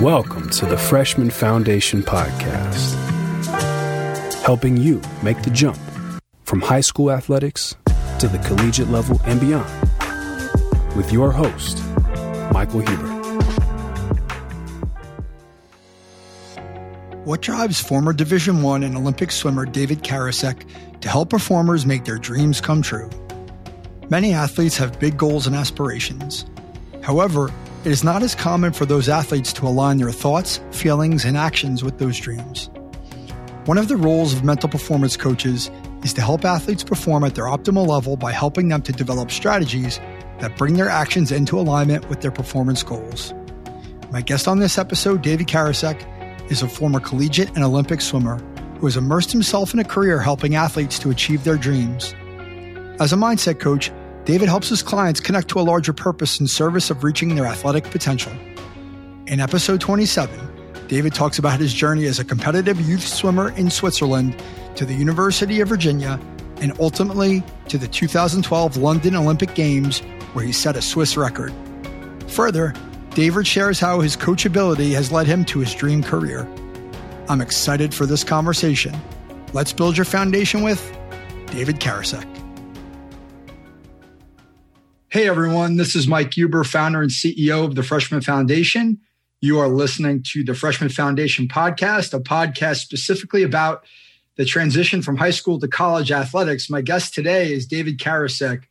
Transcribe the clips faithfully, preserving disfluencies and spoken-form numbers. Welcome to the Freshman Foundation Podcast, helping you make the jump from high school athletics to the collegiate level and beyond, with your host, Michael Hubert. What drives former Division One and Olympic swimmer David Karasek to help performers make their dreams come true? Many athletes have big goals and aspirations. However, it is not as common for those athletes to align their thoughts, feelings, and actions with those dreams. One of the roles of mental performance coaches is to help athletes perform at their optimal level by helping them to develop strategies that bring their actions into alignment with their performance goals. My guest on this episode, David Karasek, is a former collegiate and Olympic swimmer who has immersed himself in a career helping athletes to achieve their dreams. As a mindset coach, David helps his clients connect to a larger purpose in service of reaching their athletic potential. In episode twenty-seven, David talks about his journey as a competitive youth swimmer in Switzerland to the University of Virginia and ultimately to the two thousand twelve London Olympic Games, where he set a Swiss record. Further, David shares how his coachability has led him to his dream career. I'm excited for this conversation. Let's build your foundation with David Karasek. Hey everyone, this is Mike Huber, founder and C E O of the Freshman Foundation. You are listening to the Freshman Foundation Podcast, a podcast specifically about the transition from high school to college athletics. My guest today is David Karasek,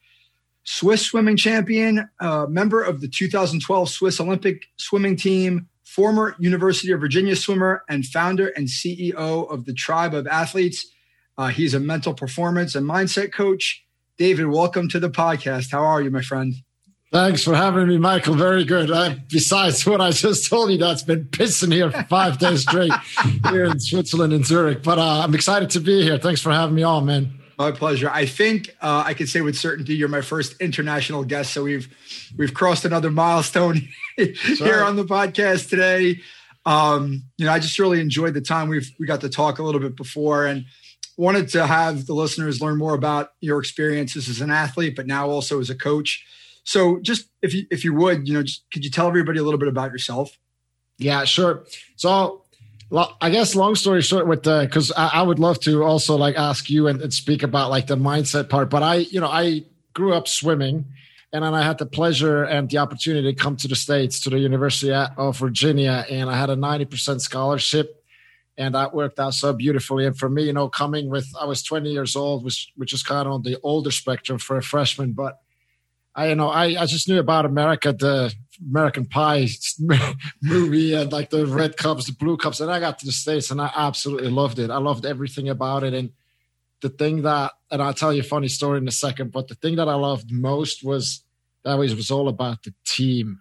Swiss swimming champion, uh, member of the two thousand twelve Swiss Olympic swimming team, former University of Virginia swimmer, and founder and C E O of the Tribe of Athletes. Uh, he's a mental performance and mindset coach. David, welcome to the podcast. How are you, my friend? Thanks for having me, Michael. Very good. I, besides what I just told you, that's been pissing here for five days straight here in Switzerland and Zurich. But uh, I'm excited to be here. Thanks for having me on, man. My pleasure. I think uh, I can say with certainty you're my first international guest. So we've we've crossed another milestone here right. on the podcast today. Um, you know, I just really enjoyed the time we've we got to talk a little bit before, and wanted to have the listeners learn more about your experiences as an athlete, but now also as a coach. So, just if you if you would, you know, just, could you tell everybody a little bit about yourself? Yeah, sure. So, well, I guess long story short, with the because I, I would love to also like ask you and, and speak about like the mindset part. But I, you know, I grew up swimming, and then I had the pleasure and the opportunity to come to the States to the University of Virginia, and I had a ninety percent scholarship, and that worked out so beautifully. And for me, you know, coming with I was twenty years old, which which is kind of on the older spectrum for a freshman, but I, you know, I, I just knew about America, the American Pie movie, and like the red cups, the blue cups. And I got to the States and I absolutely loved it. I loved everything about it. And the thing that, and I'll tell you a funny story in a second, but the thing that I loved most was that it was all about the team.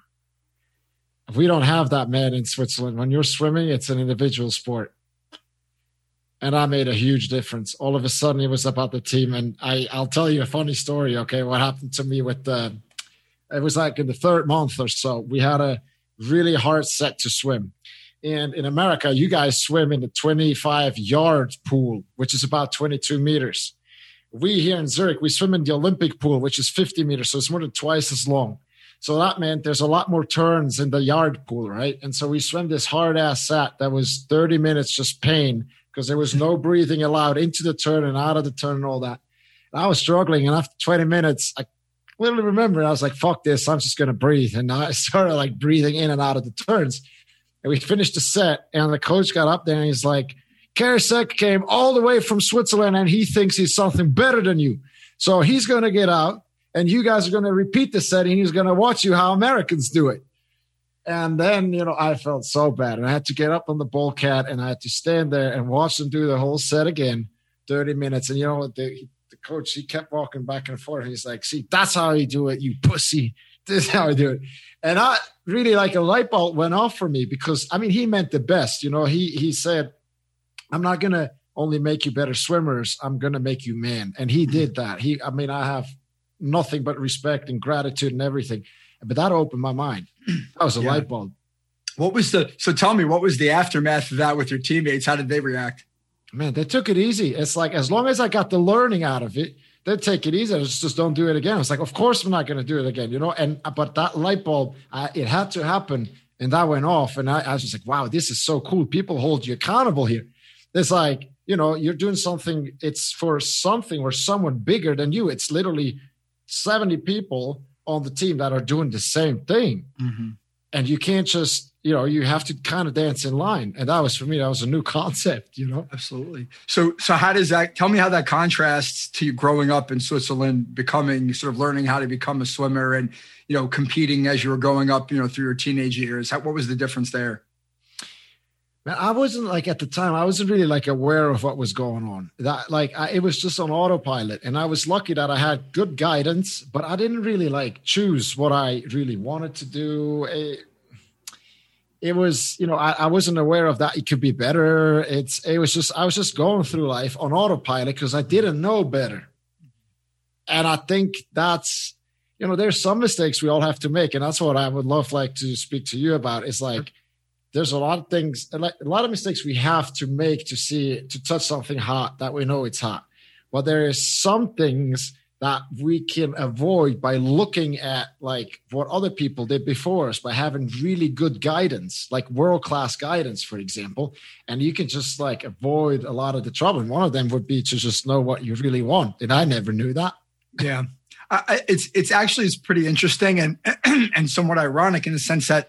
We don't have that, man, in Switzerland. When you're swimming, it's an individual sport. And I made a huge difference. All of a sudden, it was about the team. And I, I'll tell you a funny story, okay, what happened to me with the – it was like in the third month or so. We had a really hard set to swim. And in America, you guys swim in the twenty-five-yard pool, which is about twenty-two meters. We here in Zurich, we swim in the Olympic pool, which is fifty meters, so it's more than twice as long. So that meant there's a lot more turns in the yard pool, right? And so we swam this hard-ass set that was thirty minutes, just pain, because there was no breathing allowed into the turn and out of the turn and all that. And I was struggling. And after twenty minutes, I literally remember I was like, fuck this, I'm just going to breathe. And I started like breathing in and out of the turns. And we finished the set. And the coach got up there and he's like, Karasek came all the way from Switzerland and he thinks he's something better than you. So he's going to get out and you guys are going to repeat the set and he's going to watch you how Americans do it. And then, you know, I felt so bad. And I had to get up on the bulkhead and I had to stand there and watch them do the whole set again, thirty minutes. And, you know, the, the coach, he kept walking back and forth. He's like, see, that's how you do it, you pussy. This is how I do it. And I really like a light bulb went off for me because, I mean, he meant the best. You know, he he said, I'm not going to only make you better swimmers. I'm going to make you men. And he did that. He, I mean, I have nothing but respect and gratitude and everything. But that opened my mind. That was a yeah. light bulb. What was the, so tell me, what was the aftermath of that with your teammates? How did they react? Man, they took it easy. It's like, as long as I got the learning out of it, they take it easy. It's just don't do it again. It's like, of course, I'm not going to do it again, you know? And, but that light bulb, uh, it had to happen. And that went off. And I, I was just like, wow, this is so cool. People hold you accountable here. It's like, you know, you're doing something. It's for something or someone bigger than you. It's literally seventy people on the team that are doing the same thing. Mm-hmm. And you can't just, you know, you have to kind of dance in line. And that was, for me, that was a new concept, you know? Absolutely. So, so how does that, tell me how that contrasts to you growing up in Switzerland, becoming, sort of learning how to become a swimmer and, you know, competing as you were growing up, you know, through your teenage years. How, what was the difference there? Man, I wasn't like, at the time, I wasn't really like aware of what was going on. That like, I, it was just on autopilot. And I was lucky that I had good guidance, but I didn't really like choose what I really wanted to do. It, It was, you know, I, I wasn't aware of that. It could be better. It's, it was just, I was just going through life on autopilot because I didn't know better. And I think that's, you know, there's some mistakes we all have to make. And that's what I would love like to speak to you about. It's like, there's a lot of things, a lot of mistakes we have to make to see, to touch something hot that we know it's hot. But there is some things that we can avoid by looking at like what other people did before us, by having really good guidance, like world-class guidance, for example. And you can just like avoid a lot of the trouble. And one of them would be to just know what you really want. And I never knew that. Yeah. I, it's, it's actually, it's pretty interesting and, and somewhat ironic in the sense that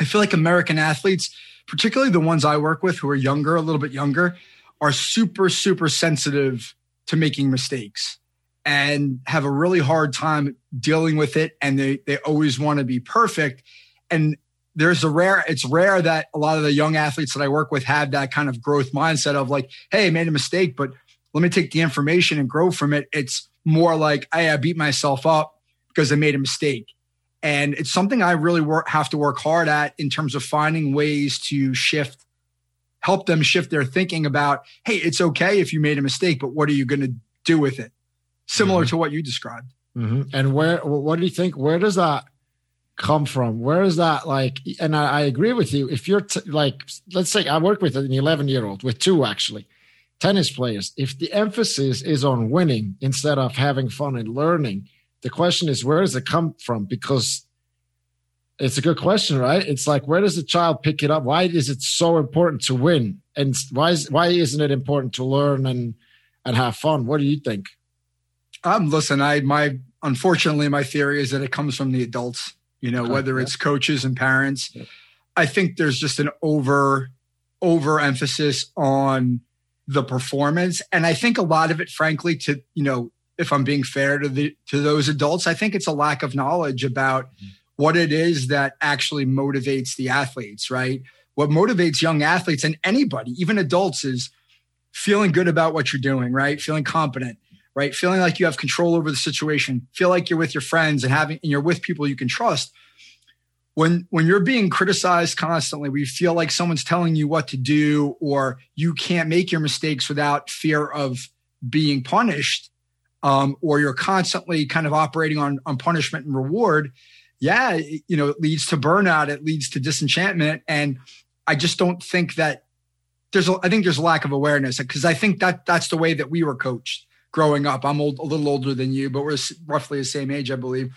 I feel like American athletes, particularly the ones I work with who are younger, a little bit younger, are super, super sensitive to making mistakes and have a really hard time dealing with it. And they, they always want to be perfect. And there's a rare, it's rare that a lot of the young athletes that I work with have that kind of growth mindset of like, hey, I made a mistake, but let me take the information and grow from it. It's more like, hey, I beat myself up because I made a mistake. And it's something I really work, have to work hard at in terms of finding ways to shift, help them shift their thinking about, hey, it's okay if you made a mistake, but what are you going to do with it? Similar mm-hmm. to what you described. Mm-hmm. And where, what do you think, where does that come from? Where is that like, and I, I agree with you. If you're t- like, let's say I work with an eleven year old with two actually tennis players. If the emphasis is on winning instead of having fun and learning, the question is, where does it come from? Because it's a good question, right? It's like, where does the child pick it up? Why is it so important to win? And why is, why isn't it important to learn and, and have fun? What do you think? Um, listen, I, my, unfortunately, my theory is that it comes from the adults, you know, whether it's coaches and parents. I think there's just an over, overemphasis on the performance. And I think a lot of it, frankly, to, you know, if I'm being fair to the, to those adults, I think it's a lack of knowledge about mm-hmm. what it is that actually motivates the athletes, right? What motivates young athletes and anybody, even adults, is feeling good about what you're doing, right? Feeling competent. Right? Feeling like you have control over the situation, feel like you're with your friends and having, and you're with people you can trust. When, when you're being criticized constantly, we feel like someone's telling you what to do, or you can't make your mistakes without fear of being punished, um, or you're constantly kind of operating on, on punishment and reward. Yeah. You know, it leads to burnout. It leads to disenchantment. And I just don't think that there's, a, I think there's a lack of awareness, because I think that that's the way that we were coached. Growing up, I'm old, a little older than you, but we're roughly the same age, I believe.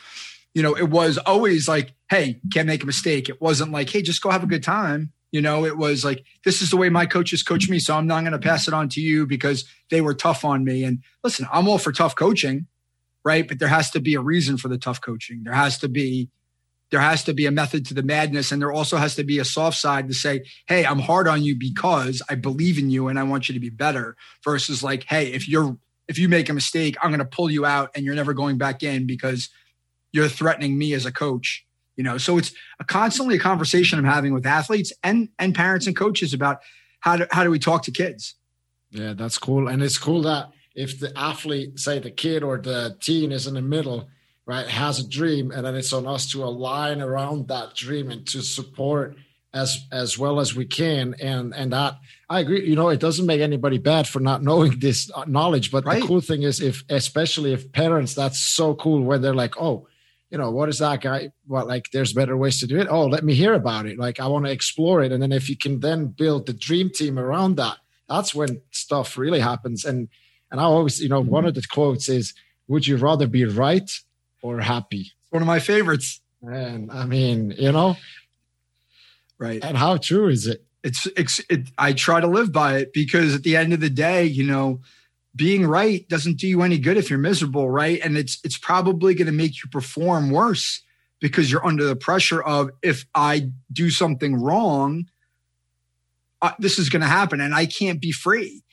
You know, it was always like, hey, can't make a mistake. It wasn't like, hey, just go have a good time. You know, it was like, this is the way my coaches coach me, so I'm not going to pass it on to you because they were tough on me. And listen, I'm all for tough coaching, right? But there has to be a reason for the tough coaching. There has to be, there has to be a method to the madness. And there also has to be a soft side to say, hey, I'm hard on you because I believe in you and I want you to be better, versus like, hey, if you're, if you make a mistake, I'm going to pull you out and you're never going back in because you're threatening me as a coach, you know? So it's a constantly a conversation I'm having with athletes and, and parents and coaches about how do, how do we talk to kids? Yeah, that's cool. And it's cool that if the athlete, say the kid or the teen is in the middle, right, has a dream, and then it's on us to align around that dream and to support as, as well as we can. And, and that, I agree, you know, it doesn't make anybody bad for not knowing this knowledge, but right. The cool thing is if, especially if parents, that's so cool when they're like, oh, you know, what is that guy? Well, like there's better ways to do it. Oh, let me hear about it. Like I want to explore it. And then if you can then build the dream team around that, that's when stuff really happens. And And I always, you know, one of the quotes is, would you rather be right or happy? One of my favorites. And I mean, you know, right. And how true is it? It's, it's it, I try to live by it, because at the end of the day, you know, being right doesn't do you any good if you're miserable, right? And it's it's probably going to make you perform worse, because you're under the pressure of, if I do something wrong, uh, this is going to happen and I can't be free.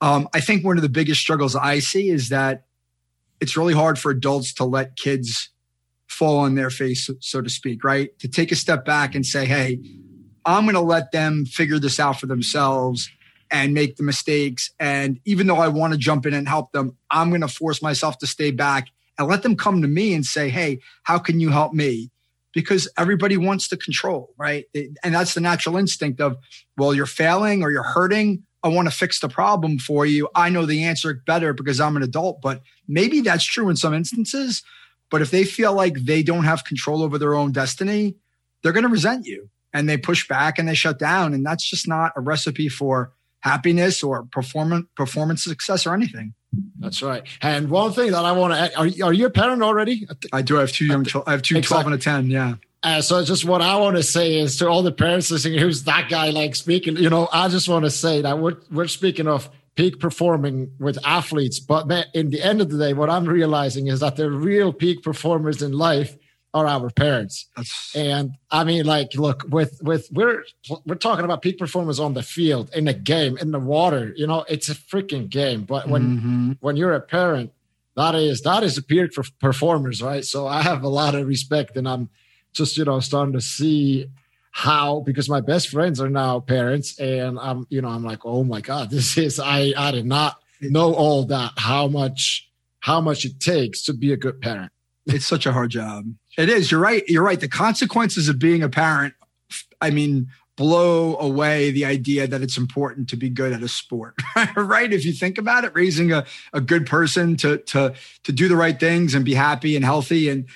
Um, I think one of the biggest struggles I see is that it's really hard for adults to let kids fall on their face, so to speak, right? To take a step back and say, hey, I'm going to let them figure this out for themselves and make the mistakes. And even though I want to jump in and help them, I'm going to force myself to stay back and let them come to me and say, hey, how can you help me? Because everybody wants to control, right? And that's the natural instinct of, well, you're failing or you're hurting. I want to fix the problem for you. I know the answer better because I'm an adult, but maybe that's true in some instances. But if they feel like they don't have control over their own destiny, they're going to resent you, and they push back and they shut down. And that's just not a recipe for happiness or performance, performance success or anything. That's right. And one thing that I want to add, are, are you a parent already? I do. I have two young children. I have two exactly. twelve and a ten. Yeah. Uh, so just what I want to say is to all the parents listening, who's that guy like speaking, you know, I just want to say that we're, we're speaking of peak performing with athletes. But in the end of the day, what I'm realizing is that the real peak performers in life are our parents. That's... And I mean, like, look, with, with, we're, we're talking about peak performers on the field, in a game, in the water, you know, it's a freaking game. But when, mm-hmm. when you're a parent, that is, that is a peak for performers, right? So I have a lot of respect, and I'm just, you know, starting to see how, because my best friends are now parents, and I'm, you know, I'm like, oh my God, this is, I, I did not know all that, how much, how much it takes to be a good parent. It's such a hard job. It is. You're right. You're right. The consequences of being a parent, I mean, blow away the idea that it's important to be good at a sport, right? If you think about it, raising a, a good person to, to, to do the right things and be happy and healthy. And,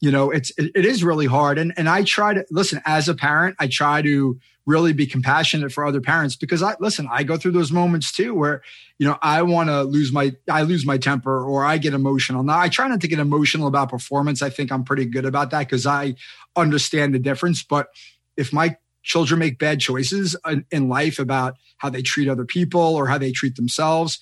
you know, it's, it, it is really hard. And, and I try to listen as a parent, I try to really be compassionate for other parents, because I listen, I go through those moments too, where, you know, I want to lose my, I lose my temper, or I get emotional. Now I try not to get emotional about performance. I think I'm pretty good about that, because I understand the difference. But if my children make bad choices in, in life about how they treat other people or how they treat themselves,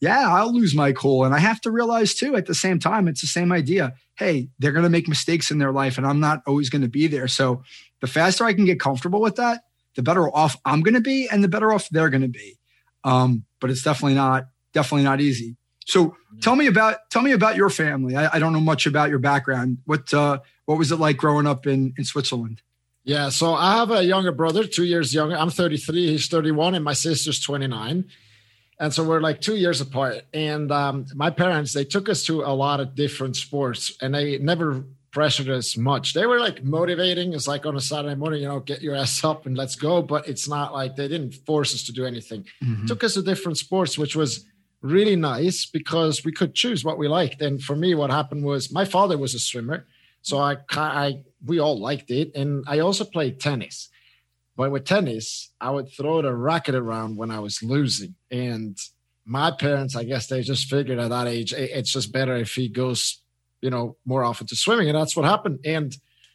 yeah, I'll lose my cool. And I have to realize too, at the same time, it's the same idea. Hey, they're going to make mistakes in their life, and I'm not always going to be there. So the faster I can get comfortable with that, the better off I'm going to be, and the better off they're going to be. Um, but it's definitely not, definitely not easy. So tell me about, tell me about your family. I, I don't know much about your background. What, uh, what was it like growing up in, in Switzerland? Yeah. So I have a younger brother, two years younger. I'm thirty-three, he's thirty-one, and my sister's twenty-nine. And so we're like two years apart. And um, my parents, they took us to a lot of different sports, and they never pressured us much. They were like motivating. It's like on a Saturday morning, you know, get your ass up and let's go. But it's not like they didn't force us to do anything. Mm-hmm. Took us to different sports, which was really nice because we could choose what we liked. And for me, what happened was my father was a swimmer. So I, I we all liked it. And I also played tennis. But with tennis, I would throw the racket around when I was losing. And my parents, I guess they just figured at that age, it's just better if he goes, you know, more often to swimming. And that's what happened. And,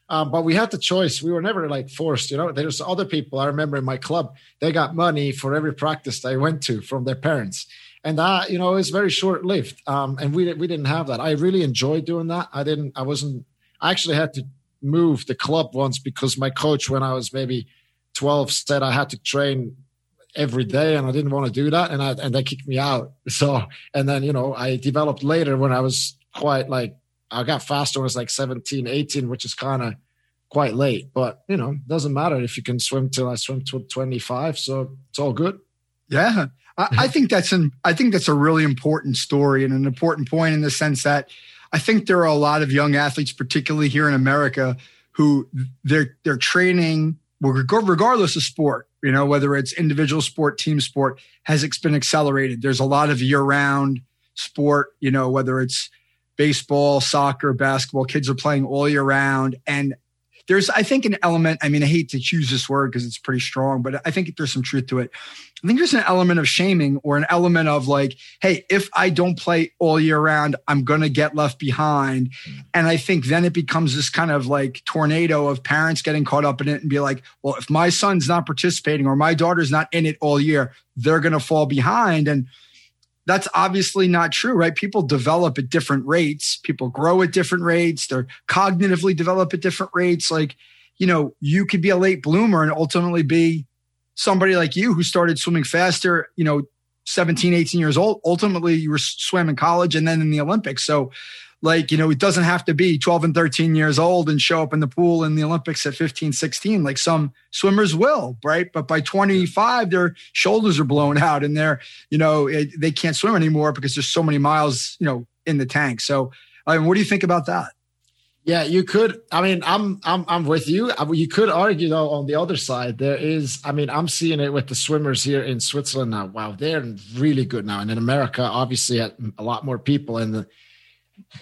um, but we had the choice. We were never like forced, you know, there's other people. I remember in my club, they got money for every practice they went to from their parents. And that, you know, is very short lived. Um, and we, we didn't have that. I really enjoyed doing that. I didn't, I wasn't, I actually had to move the club once because my coach, when I was maybe twelve, said I had to train every day, and I didn't want to do that, and I, and they kicked me out. So, and then, you know, I developed later when I was quite like, I got faster when I was like seventeen, eighteen, which is kind of quite late, but you know, doesn't matter if you can swim till I swim till twenty-five. So it's all good. Yeah. I, I think that's an, I think that's a really important story and an important point in the sense that I think there are a lot of young athletes, particularly here in America, who they're, they're training, well, regardless of sport, you know, whether it's individual sport, team sport, has been accelerated. There's a lot of year-round sport, you know, whether it's baseball, soccer, basketball, kids are playing all year round. And there's, I think, an element, I mean, I hate to choose this word because it's pretty strong, but I think there's some truth to it. I think there's an element of shaming or an element of like, hey, if I don't play all year round, I'm going to get left behind. And I think then it becomes this kind of like tornado of parents getting caught up in it and be like, well, if my son's not participating or my daughter's not in it all year, they're going to fall behind. And that's obviously not true, right? People develop at different rates. People grow at different rates. They're cognitively develop at different rates. Like, you know, you could be a late bloomer and ultimately be somebody like you who started swimming faster, you know, seventeen, eighteen years old. Ultimately, you were swam in college and then in the Olympics. So like, you know, it doesn't have to be twelve and thirteen years old and show up in the pool in the Olympics at fifteen, sixteen. Like some swimmers will, right? But by twenty-five, their shoulders are blown out and they're, you know, it, they can't swim anymore because there's so many miles, you know, in the tank. So, I mean, what do you think about that? Yeah, you could. I mean, I'm I'm I'm with you. You could argue though on the other side. There is. I mean, I'm seeing it with the swimmers here in Switzerland now. Wow, they're really good now. And in America, obviously, a lot more people in the.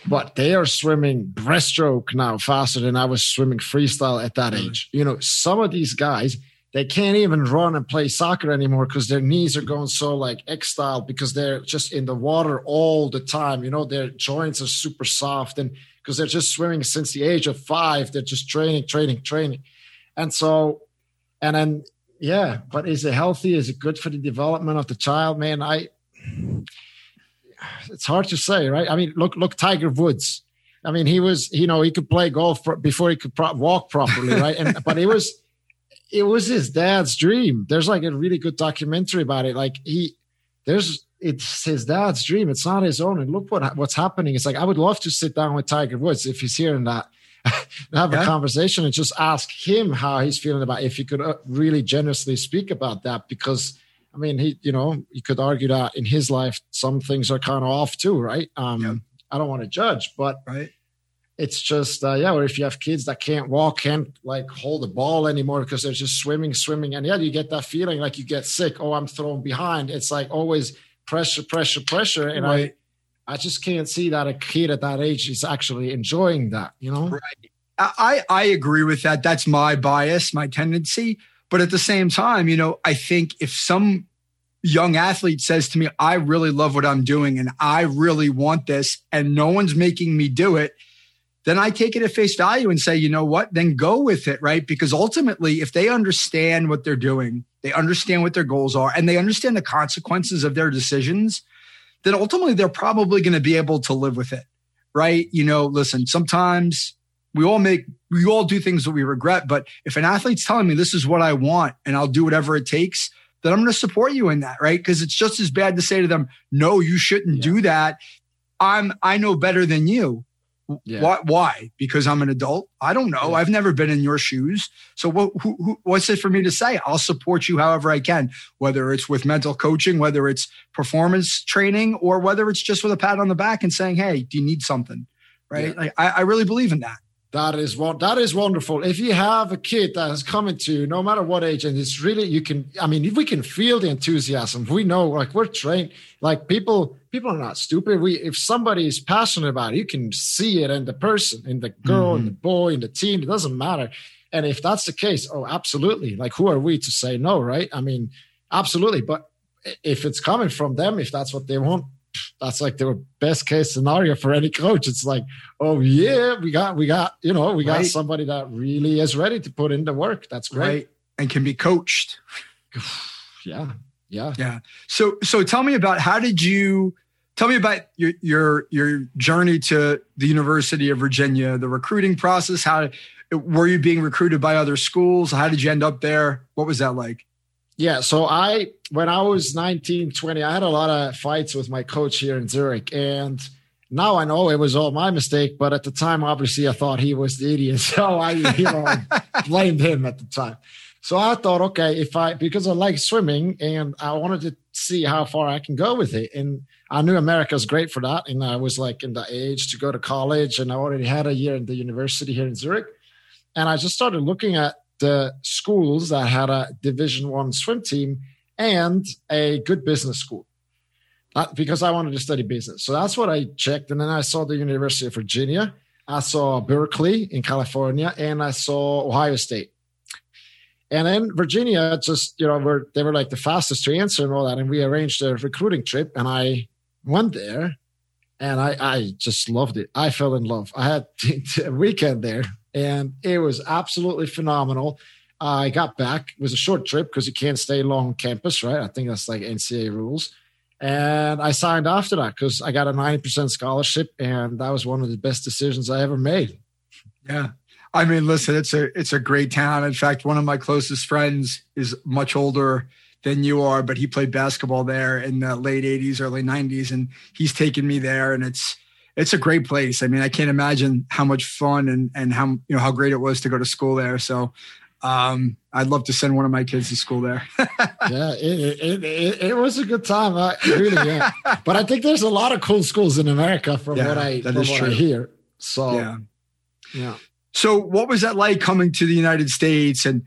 But they are swimming breaststroke now faster than I was swimming freestyle at that age. You know, some of these guys, they can't even run and play soccer anymore because their knees are going so like X-style because they're just in the water all the time. You know, their joints are super soft and because they're just swimming since the age of five, they're just training, training, training. And so, and then, yeah, but is it healthy? Is it good for the development of the child? Man, I... it's hard to say, right? I mean, look, look, Tiger Woods. I mean, he was, you know, he could play golf pro- before he could pro- walk properly, right? And but it was, it was his dad's dream. There's like a really good documentary about it. Like he, there's, it's his dad's dream. It's not his own. And look what what's happening. It's like I would love to sit down with Tiger Woods if he's hearing that, have yeah. a conversation and just ask him how he's feeling about it, if he could really generously speak about that because. I mean, he, you know, you could argue that in his life, some things are kind of off too, right? Um, yeah. I don't want to judge, but right. It's just, uh, yeah, or if you have kids that can't walk, can't like hold a ball anymore because they're just swimming, swimming. And yeah, you get that feeling like you get sick. Oh, I'm thrown behind. It's like always pressure, pressure, pressure. And right. I, I just can't see that a kid at that age is actually enjoying that, you know? Right. I, I agree with that. That's my bias, my tendency. But at the same time, you know, I think if some young athlete says to me, I really love what I'm doing and I really want this and no one's making me do it, then I take it at face value and say, you know what, then go with it, right? Because ultimately, if they understand what they're doing, they understand what their goals are, and they understand the consequences of their decisions, then ultimately they're probably going to be able to live with it, right? You know, listen, sometimes... We all make, we all do things that we regret, but if an athlete's telling me this is what I want and I'll do whatever it takes, then I'm going to support you in that, right? Because it's just as bad to say to them, no, you shouldn't yeah. do that. I'm, I know better than you. Yeah. Why, why? Because I'm an adult. I don't know. Yeah. I've never been in your shoes. So what, who, who, what's it for me to say? I'll support you however I can, whether it's with mental coaching, whether it's performance training, or whether it's just with a pat on the back and saying, hey, do you need something? Right. Yeah. Like I, I really believe in that. That is what, that is wonderful. If you have a kid that has come into you, no matter what age, and it's really, you can, I mean, if we can feel the enthusiasm, we know, like we're trained, like people, people are not stupid. We, if somebody is passionate about it, you can see it in the person, in the girl, mm-hmm. in the boy, in the team, it doesn't matter. And if that's the case, oh, absolutely. Like, who are we to say no, right? I mean, absolutely. But if it's coming from them, if that's what they want, that's like the best case scenario for any coach. It's like, oh yeah, we got, we got, you know, we got right. somebody that really is ready to put in the work. That's great. Right. And can be coached. yeah. Yeah. Yeah. So, so tell me about, how did you, tell me about your, your, your journey to the University of Virginia, the recruiting process. How were you being recruited by other schools? How did you end up there? What was that like? Yeah. So I, when I was nineteen, twenty, I had a lot of fights with my coach here in Zurich. And now I know it was all my mistake, but at the time, obviously I thought he was the idiot. So I, you know, blamed him at the time. So I thought, okay, if I, because I like swimming and I wanted to see how far I can go with it. And I knew America's great for that. And I was like in the age to go to college and I already had a year in the university here in Zurich. And I just started looking at the schools that had a Division One swim team and a good business school, uh, because I wanted to study business. So that's what I checked. And then I saw the University of Virginia. I saw Berkeley in California, and I saw Ohio State. And then Virginia just, you know, were, they were like the fastest to answer and all that. And we arranged a recruiting trip, and I went there, and I, I just loved it. I fell in love. I had a weekend there, and it was absolutely phenomenal. I got back. It was a short trip because you can't stay long on campus, right? I think that's like N C A A rules. And I signed after that because I got a ninety percent scholarship, and that was one of the best decisions I ever made. Yeah. I mean, listen, it's a it's a great town. In fact, one of my closest friends is much older than you are, but he played basketball there in the late eighties, early nineties, and he's taken me there, and it's it's a great place. I mean, I can't imagine how much fun and and how, you know, how great it was to go to school there. So um, I'd love to send one of my kids to school there. Yeah, it, it it it was a good time. I really yeah. But I think there's a lot of cool schools in America from yeah, what I from what I hear. So yeah. yeah. So what was that like coming to the United States? And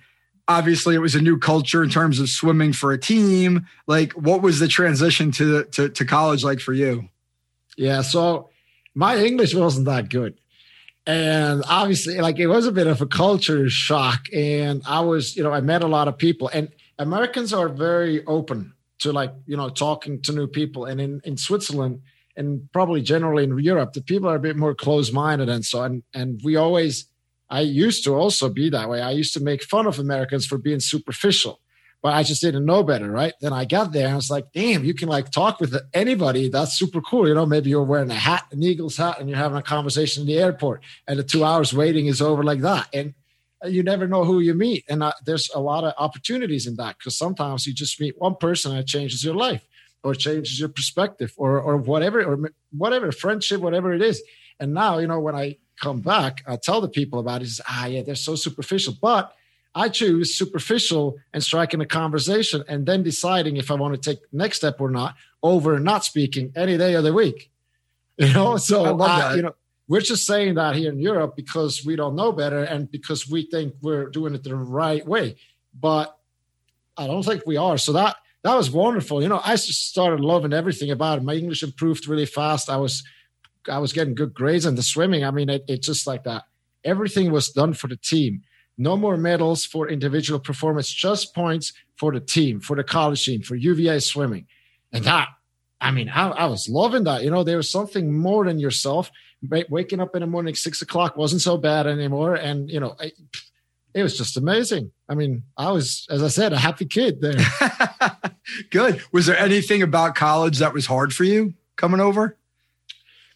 obviously it was a new culture in terms of swimming for a team. Like, what was the transition to the, to, to college like for you? Yeah, so my English wasn't that good. And obviously, like, it was a bit of a culture shock. And I was, you know, I met a lot of people. And Americans are very open to, like, you know, talking to new people. And in, in Switzerland, and probably generally in Europe, the people are a bit more closed-minded. And so, and, and we always... I used to also be that way. I used to make fun of Americans for being superficial, but I just didn't know better, right? Then I got there and I was like, damn, you can like talk with anybody. That's super cool. You know, maybe you're wearing a hat, an Eagles hat, and you're having a conversation in the airport and the two hours waiting is over like that. And you never know who you meet. And I, there's a lot of opportunities in that because sometimes you just meet one person and it changes your life or changes your perspective or or whatever, or whatever, friendship, whatever it is. And now, you know, when I come back, I tell the people about it. It's, ah, yeah, they're so superficial. But I choose superficial and striking a conversation and then deciding if I want to take next step or not over not speaking any day of the week. You know, so I love I, that. You know, we're just saying that here in Europe because we don't know better and because we think we're doing it the right way. But I don't think we are. So that that was wonderful. You know, I just started loving everything about it. My English improved really fast. I was I was getting good grades in the swimming. I mean, it, it just like that. Everything was done for the team. No more medals for individual performance, just points for the team, for the college team, for U V A swimming. And that, I mean, I, I was loving that. You know, there was something more than yourself. Waking up in the morning, six o'clock wasn't so bad anymore. And, you know, I, it was just amazing. I mean, I was, as I said, a happy kid there. Good. Was there anything about college that was hard for you coming over?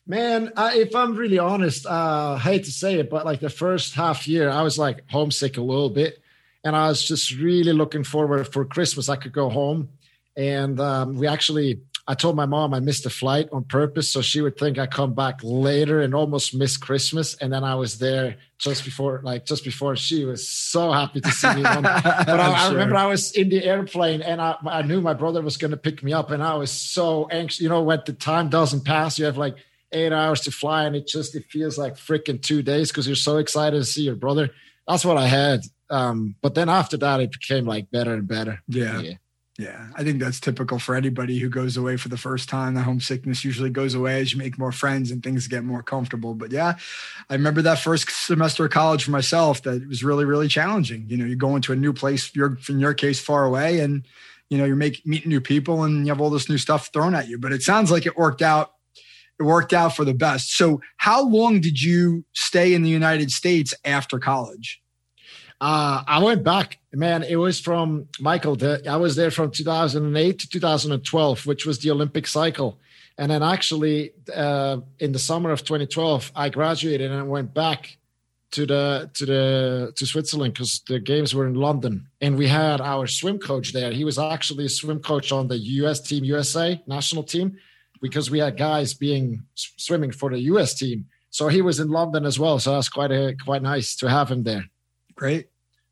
Man, I, if I'm really honest, uh, I hate to say it, but like the first half year, I was like homesick a little bit. And I was just really looking forward for Christmas. I could go home. And um, we actually, I told my mom I missed a flight on purpose. So she would think I come back later and almost miss Christmas. And then I was there just before, like just before she was so happy to see me. But I, sure. I remember I was in the airplane and I, I knew my brother was going to pick me up. And I was so anxious. You know, when the time doesn't pass, you have like eight hours to fly, and it just, it feels like freaking two days because you're so excited to see your brother. That's what I had. Um, but then after that, it became like better and better. Yeah. yeah. Yeah. I think that's typical for anybody who goes away for the first time. The homesickness usually goes away as you make more friends and things get more comfortable. But yeah, I remember that first semester of college for myself, that it was really, really challenging. You know, you go into a new place, you're, in your case, far away, and, you know, you're make, meeting new people and you have all this new stuff thrown at you. But it sounds like it worked out. It worked out for the best. So how long did you stay in the United States after college? Uh, I went back, man. It was from Michael. The, I was there from two thousand eight to two thousand twelve, which was the Olympic cycle. And then actually uh, in the summer of twenty twelve, I graduated and I went back to the, to the, to Switzerland because the games were in London, and we had our swim coach there. He was actually a swim coach on the U S team, U S A national team, because we had guys being swimming for the U S team. So he was in London as well. So that's quite a, quite nice to have him there. Great.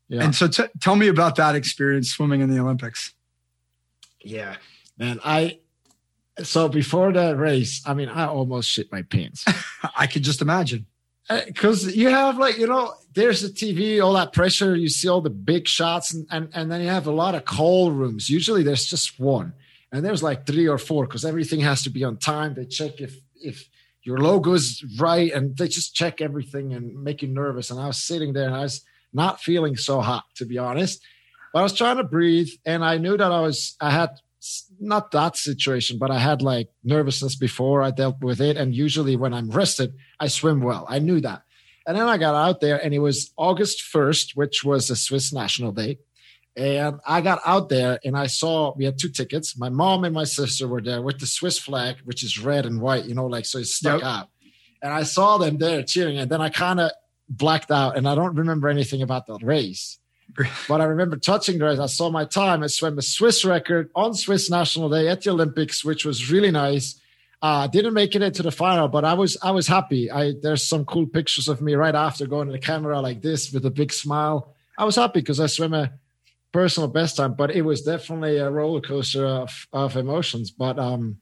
Yeah. And so t- tell me about that experience swimming in the Olympics. Yeah, man. I, so before that race, I mean, I almost shit my pants. I could just imagine. Because you have like, you know, there's the T V, all that pressure. You see all the big shots, and, and, and then you have a lot of call rooms. Usually there's just one. And there's like three or four because everything has to be on time. They check if if your logo is right. And they just check everything and make you nervous. And I was sitting there and I was not feeling so hot, to be honest, but I was trying to breathe. And I knew that I was, I had not that situation, but I had like nervousness before. I dealt with it. And usually when I'm rested, I swim well. I knew that. And then I got out there and it was August first, which was a Swiss National Day. And I got out there and I saw we had two tickets. My mom and my sister were there with the Swiss flag, which is red and white, you know, like, so it stuck yep. out. And I saw them there cheering. And then I kind of blacked out and I don't remember anything about the race, but I remember touching the race. I saw my time. I swam a Swiss record on Swiss National Day at the Olympics, which was really nice. I uh, didn't make it into the final, but I was, I was happy. I, there's some cool pictures of me right after going to the camera like this with a big smile. I was happy because I swam a personal best time, but it was definitely a roller coaster of, of emotions. But um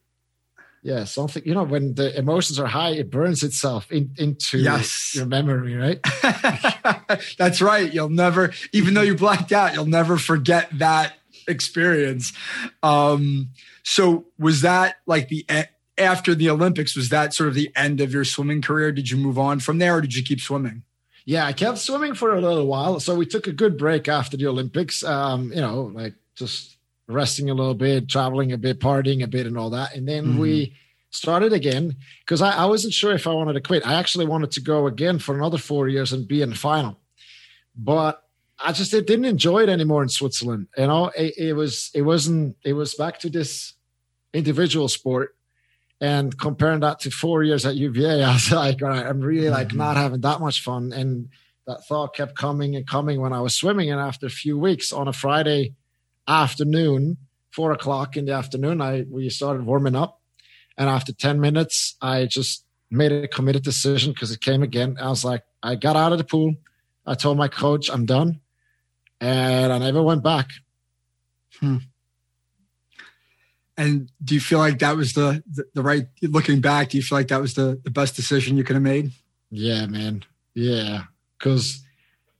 yeah, something, you know, when the emotions are high, it burns itself in, into yes. your memory, right? That's right. You'll never, even though you blacked out, you'll never forget that experience. Um so was that like the after the Olympics, was that sort of the end of your swimming career? Did you move on from there or did you keep swimming? Yeah, I kept swimming for a little while. So we took a good break after the Olympics, um, you know, like just resting a little bit, traveling a bit, partying a bit and all that. And then mm-hmm. we started again because I, I wasn't sure if I wanted to quit. I actually wanted to go again for another four years and be in the final. But I just didn't enjoy it anymore in Switzerland. You know, it, it was it wasn't it was back to this individual sport. And comparing that to four years at U V A, I was like, all right, I'm really like mm-hmm. not having that much fun. And that thought kept coming and coming when I was swimming. And after a few weeks on a Friday afternoon, four o'clock in the afternoon, I we started warming up. And after ten minutes, I just made a committed decision because it came again. I was like, I got out of the pool. I told my coach, I'm done. And I never went back. Hmm. And do you feel like that was the, the, the right, looking back, do you feel like that was the, the best decision you could have made? Yeah, man. Yeah. Because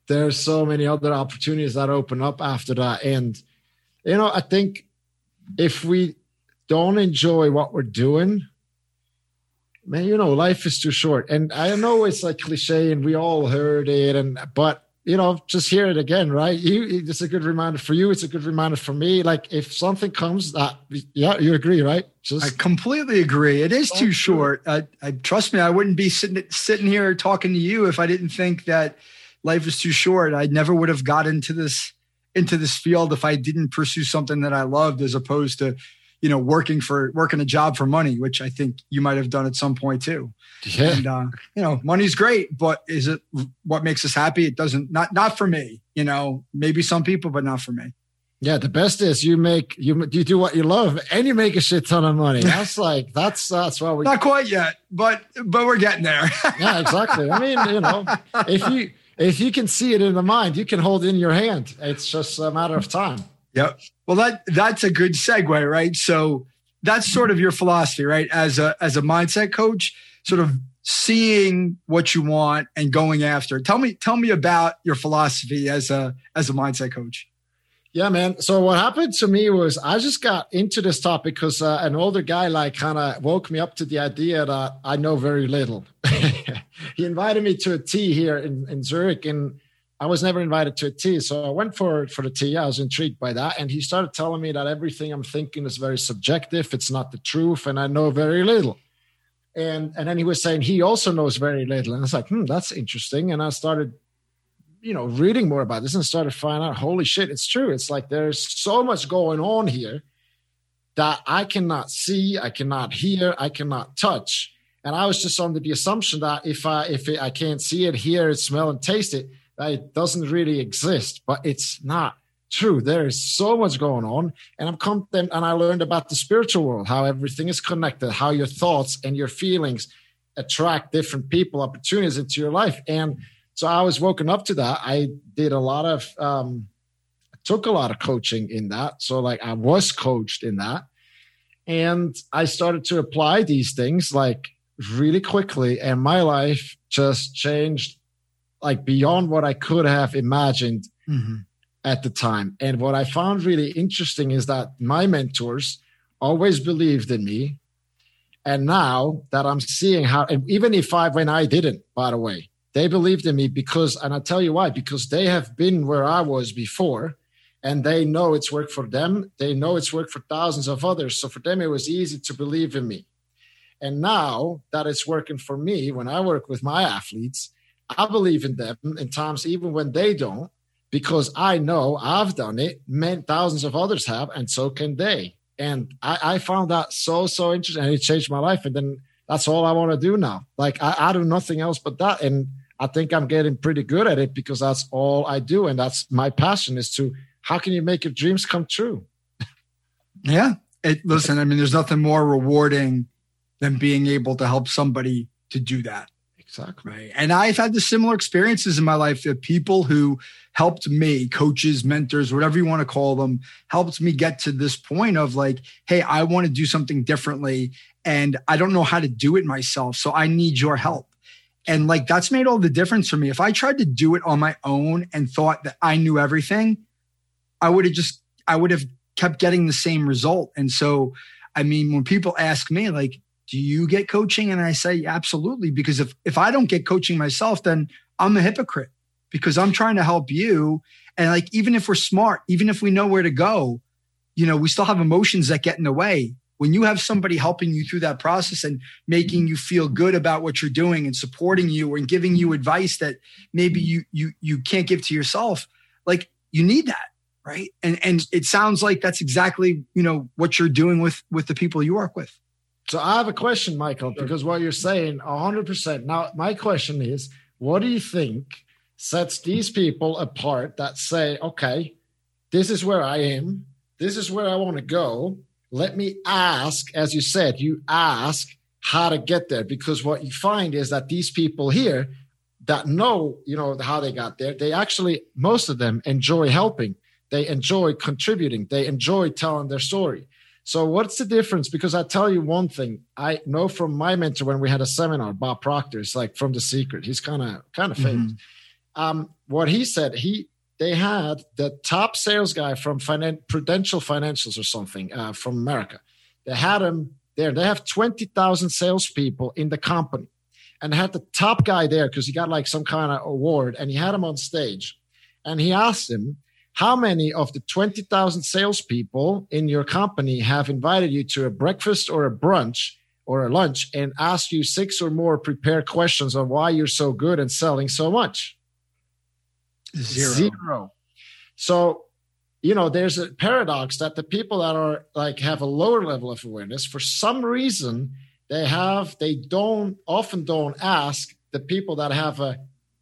there's so many other opportunities that open up after that. And, you know, I think if we don't enjoy what we're doing, man, you know, life is too short. And I know it's like cliche and we all heard it, and but, you know, just hear it again, right? You, it's a good reminder for you. It's a good reminder for me. Like if something comes, that yeah, you agree, right? Just I completely agree. It is too short. I, I trust me. I wouldn't be sitting sitting here talking to you if I didn't think that life is too short. I never would have got into this into this field if I didn't pursue something that I loved, as opposed to, you know, working for working a job for money, which I think you might have done at some point too. Yeah. And, uh, you know, money's great, but is it what makes us happy? It doesn't, not, not for me, you know, maybe some people, but not for me. Yeah. The best is you make, you, you do what you love and you make a shit ton of money. That's like, that's, that's what we, not quite yet, but, but we're getting there. Yeah, exactly. I mean, you know, if you, if you can see it in the mind, you can hold it in your hand. It's just a matter of time. Yep. Well, that that's a good segue, right? So that's sort of your philosophy, right? As a as a mindset coach, sort of seeing what you want and going after. Tell me, tell me about your philosophy as a as a mindset coach. Yeah, man. So what happened to me was I just got into this topic because uh, an older guy like kind of woke me up to the idea that I know very little. He invited me to a tea here in, in Zurich, and I was never invited to a tea. So I went for, for the tea. I was intrigued by that. And he started telling me that everything I'm thinking is very subjective. It's not the truth. And I know very little. And, and then he was saying he also knows very little. And I was like, hmm, that's interesting. And I started, you know, reading more about this and started finding out, holy shit, it's true. It's like, there's so much going on here that I cannot see, I cannot hear, I cannot touch. And I was just under the assumption that if I, if it, I can't see it, hear it, smell and taste it, that it doesn't really exist, but it's not true. There is so much going on. And I'm content, and I learned about the spiritual world, how everything is connected, how your thoughts and your feelings attract different people, opportunities into your life. And so I was woken up to that. I did a lot of, um, I took a lot of coaching in that. So like I was coached in that, and I started to apply these things like really quickly. And my life just changed like beyond what I could have imagined mm-hmm. at the time. And what I found really interesting is that my mentors always believed in me And now that I'm seeing how, and even if I, when I didn't, by the way, they believed in me because, and I'll tell you why, because they have been where I was before and they know it's worked for them. They know it's worked for thousands of others. So for them, it was easy to believe in me. And now that it's working for me, when I work with my athletes, I believe in them in times even when they don't, because I know I've done it, meant thousands of others have, and so can they. And I, I found that so, so interesting, and it changed my life. And then that's all I want to do now. Like I, I do nothing else but that. And I think I'm getting pretty good at it because that's all I do. And that's my passion, is to, how can you make your dreams come true? Yeah. It, listen, I mean, there's nothing more rewarding than being able to help somebody to do that. Exactly. Right. And I've had the similar experiences in my life that people who helped me, coaches, mentors, whatever you want to call them, helped me get to this point of like, hey, I want to do something differently and I don't know how to do it myself. So I need your help. And like, that's made all the difference for me. If I tried to do it on my own and thought that I knew everything, I would have just, I would have kept getting the same result. And so, I mean, when people ask me like, do you get coaching? And I say, absolutely. Because if, if I don't get coaching myself, then I'm a hypocrite because I'm trying to help you. And like, even if we're smart, even if we know where to go, you know, we still have emotions that get in the way. When you have somebody helping you through that process and making you feel good about what you're doing and supporting you and giving you advice that maybe you, you, you can't give to yourself, like you need that. Right. And, and it sounds like that's exactly, you know, what you're doing with, with the people you work with. So I have a question, Michael, because what you're saying, one hundred percent. Now, my question is, what do you think sets these people apart that say, okay, this is where I am. This is where I want to go. Let me ask, as you said, you ask how to get there, because what you find is that these people here that know, you know, how they got there, they actually, most of them enjoy helping. They enjoy contributing. They enjoy telling their story. So what's the difference? Because I tell you one thing, I know from my mentor when we had a seminar, Bob Proctor, it's like from The Secret. He's kind of kind of famous. Mm-hmm. Um, what he said, he they had the top sales guy from Finan- Prudential Financials or something uh, from America. They had him there. They have twenty thousand salespeople in the company and had the top guy there because he got like some kind of award, and he had him on stage and he asked him, how many of the twenty thousand salespeople in your company have invited you to a breakfast or a brunch or a lunch and asked you six or more prepared questions on why you're so good and selling so much? Zero. Zero. So, you know, there's a paradox that the people that are like have a lower level of awareness, for some reason, they have, they don't, often don't ask the people that have a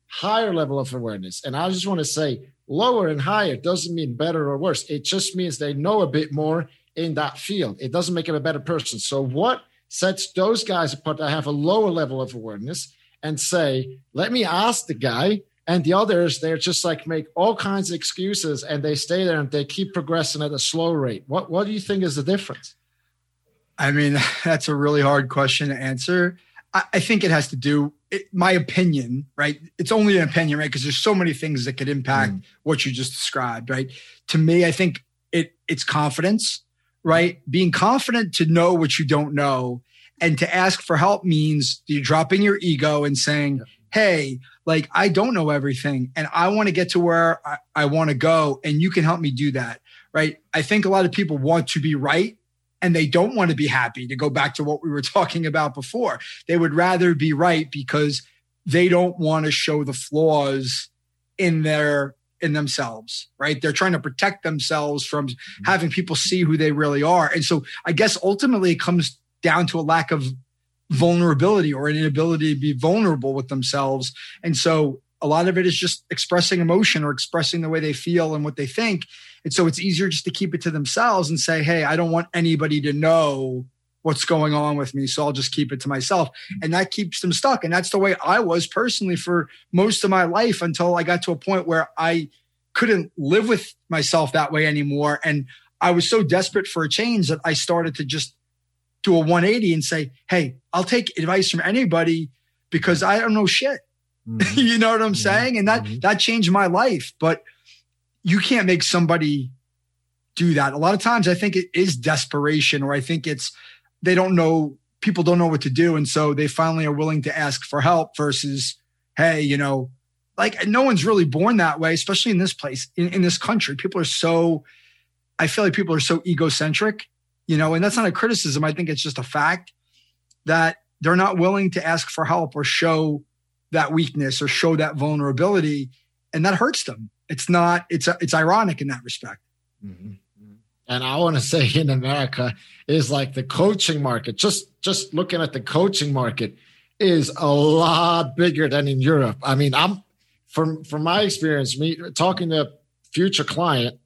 higher level of awareness. And I just want to say, lower and higher doesn't mean better or worse. It just means they know a bit more in that field. It doesn't make them a better person. So what sets those guys apart that have a lower level of awareness and say, let me ask the guy, and the others, they're just like make all kinds of excuses and they stay there and they keep progressing at a slow rate. What, what do you think is the difference? I mean, that's a really hard question to answer. I, I think it has to do It, my opinion, right? It's only an opinion, right? Because there's so many things that could impact mm. what you just described, right? To me, I think it it's confidence, right? Being confident to know what you don't know and to ask for help means you're dropping your ego and saying, yeah. hey, like, I don't know everything and I want to get to where I, I want to go and you can help me do that, right? I think a lot of people want to be right. And they don't want to be happy, to go back to what we were talking about before. They would rather be right because they don't want to show the flaws in their, in themselves, right? They're trying to protect themselves from mm-hmm. having people see who they really are. And so I guess ultimately it comes down to a lack of vulnerability or an inability to be vulnerable with themselves. And so a lot of it is just expressing emotion or expressing the way they feel and what they think. And so it's easier just to keep it to themselves and say, hey, I don't want anybody to know what's going on with me. So I'll just keep it to myself. And that keeps them stuck. And that's the way I was personally for most of my life until I got to a point where I couldn't live with myself that way anymore. And I was so desperate for a change that I started to just do a one eighty and say, hey, I'll take advice from anybody because I don't know shit. Mm-hmm. You know what I'm yeah. saying? And that, mm-hmm. that changed my life, but you can't make somebody do that. A lot of times I think it is desperation, or I think it's, they don't know people don't know what to do. And so they finally are willing to ask for help versus, hey, you know, like no one's really born that way, especially in this place, in, in this country. People are so, I feel like people are so egocentric, you know, and that's not a criticism. I think it's just a fact that they're not willing to ask for help or show that weakness or show that vulnerability. And that hurts them. It's not, it's, it's ironic in that respect. Mm-hmm. And I want to say in America is like the coaching market, just, just looking at the coaching market is a lot bigger than in Europe. I mean, I'm from, from my experience, me talking to a future client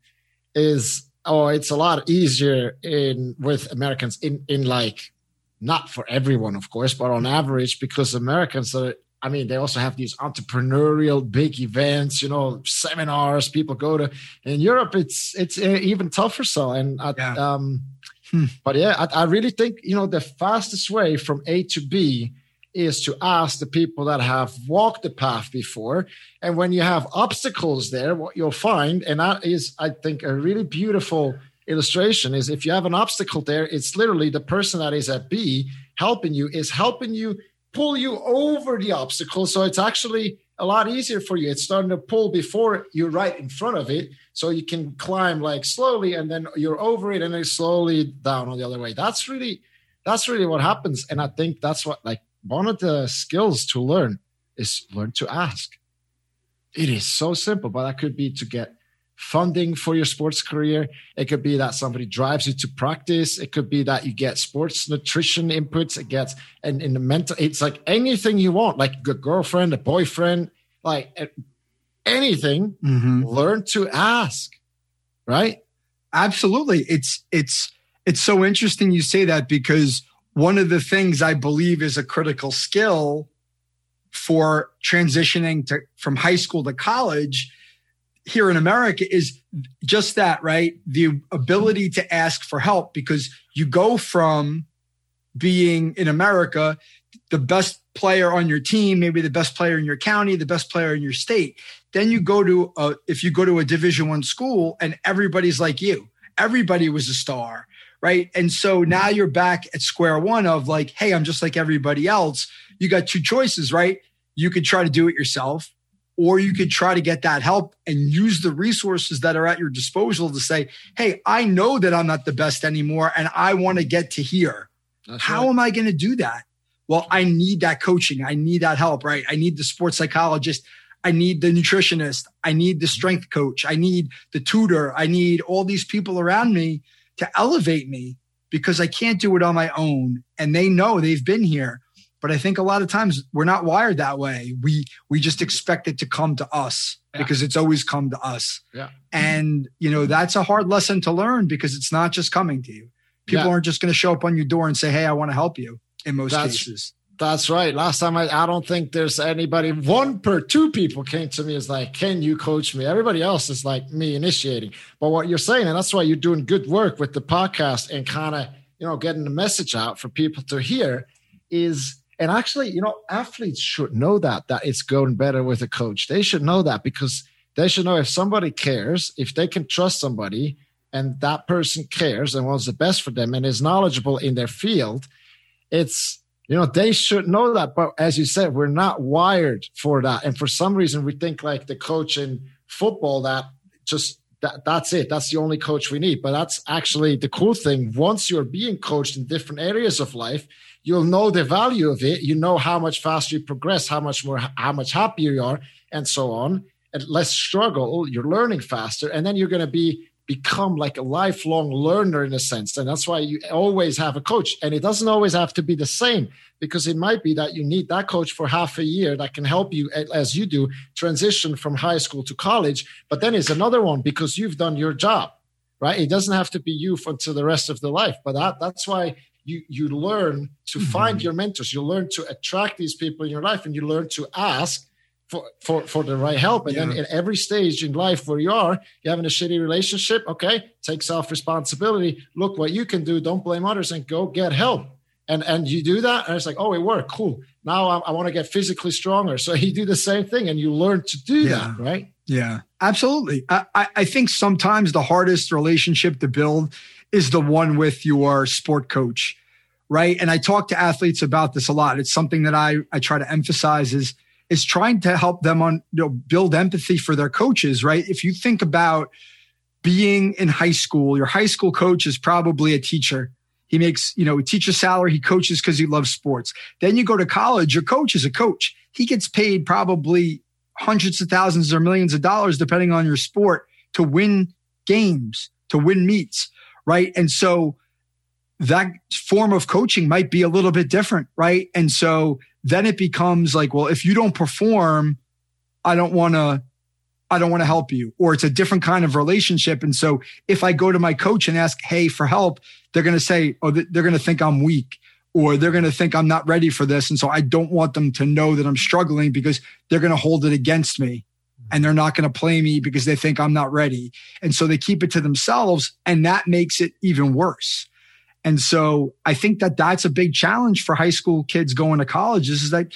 is, oh, it's a lot easier in with Americans in, in like, not for everyone, of course, but on average, because Americans are, I mean, they also have these entrepreneurial big events, you know, seminars people go to. In Europe, it's it's even tougher. So, and I, yeah. Um, hmm. But yeah, I, I really think, you know, the fastest way from A to B is to ask the people that have walked the path before. And when you have obstacles there, what you'll find, and that is, I think, a really beautiful illustration is if you have an obstacle there, it's literally the person that is at B helping you is helping you pull you over the obstacle. So it's actually a lot easier for you. It's starting to pull before you're right in front of it. So you can climb like slowly and then you're over it and then slowly down on the other way. That's really, that's really what happens. And I think that's what, like one of the skills to learn is learn to ask. It is so simple, but that could be to get funding for your sports career. It could be that somebody drives you to practice. It could be that you get sports nutrition inputs. It gets and in the mental, it's like anything you want, like a girlfriend, a boyfriend, like anything. Mm-hmm. Learn to ask, right? Absolutely. It's it's it's so interesting you say that because one of the things I believe is a critical skill for transitioning to from high school to college here in America is just that, right? The ability to ask for help because you go from being in America, the best player on your team, maybe the best player in your county, the best player in your state. Then you go to, a, if you go to a Division One school and everybody's like you, everybody was a star, right? And so now you're back at square one of like, hey, I'm just like everybody else. You got two choices, right? You could try to do it yourself, or you could try to get that help and use the resources that are at your disposal to say, hey, I know that I'm not the best anymore and I want to get to here. That's How right. am I going to do that? Well, I need that coaching. I need that help, right? I need the sports psychologist. I need the nutritionist. I need the strength coach. I need the tutor. I need all these people around me to elevate me because I can't do it on my own. And they know they've been here. But I think a lot of times we're not wired that way. We we just expect it to come to us yeah. because it's always come to us. Yeah. And, you know, that's a hard lesson to learn because it's not just coming to you. People yeah. aren't just going to show up on your door and say, hey, I want to help you in most that's, cases. That's right. Last time, I, I don't think there's anybody, one per two people came to me is like, can you coach me? Everybody else is like me initiating. But what you're saying, and that's why you're doing good work with the podcast and kind of, you know, getting the message out for people to hear is... And actually, you know, athletes should know that, that it's going better with a coach. They should know that because they should know if somebody cares, if they can trust somebody and that person cares and wants the best for them and is knowledgeable in their field, it's, you know, they should know that. But as you said, we're not wired for that. And for some reason, we think like the coach in football that just, that, that's it. That's the only coach we need. But that's actually the cool thing. Once you're being coached in different areas of life, you'll know the value of it. You know how much faster you progress, how much more, how much happier you are, and so on. And less struggle. You're learning faster, and then you're going to be become like a lifelong learner in a sense. And that's why you always have a coach. And it doesn't always have to be the same because it might be that you need that coach for half a year that can help you as you do transition from high school to college. But then it's another one because you've done your job, right? It doesn't have to be you for until the rest of the life. But that, that's why. You you learn to find your mentors. You learn to attract these people in your life, and you learn to ask for, for, for the right help. And yeah. then at every stage in life where you are, you're having a shitty relationship, okay, take self-responsibility. Look what you can do. Don't blame others and go get help. And and you do that, and it's like, oh, it worked. Cool. Now I, I want to get physically stronger. So you do the same thing, and you learn to do yeah. that, right? Yeah, absolutely. I, I, I think sometimes the hardest relationship to build is the one with your sport coach, right? And I talk to athletes about this a lot. It's something that I, I try to emphasize is, is trying to help them on, you know, build empathy for their coaches, right? If you think about being in high school, your high school coach is probably a teacher. He makes, you know, a teacher's salary. He coaches because he loves sports. Then you go to college, your coach is a coach. He gets paid probably hundreds of thousands or millions of dollars, depending on your sport, to win games, to win meets, right? And so that form of coaching might be a little bit different, right? And so then it becomes like, well, if you don't perform, I don't want to, I don't want to help you. Or it's a different kind of relationship. And so if I go to my coach and ask, hey, for help, they're going to say, oh, they're going to think I'm weak, or they're going to think I'm not ready for this. And so I don't want them to know that I'm struggling, because they're going to hold it against me and they're not going to play me because they think I'm not ready. And so they keep it to themselves, and that makes it even worse. And so I think that that's a big challenge for high school kids going to colleges, is that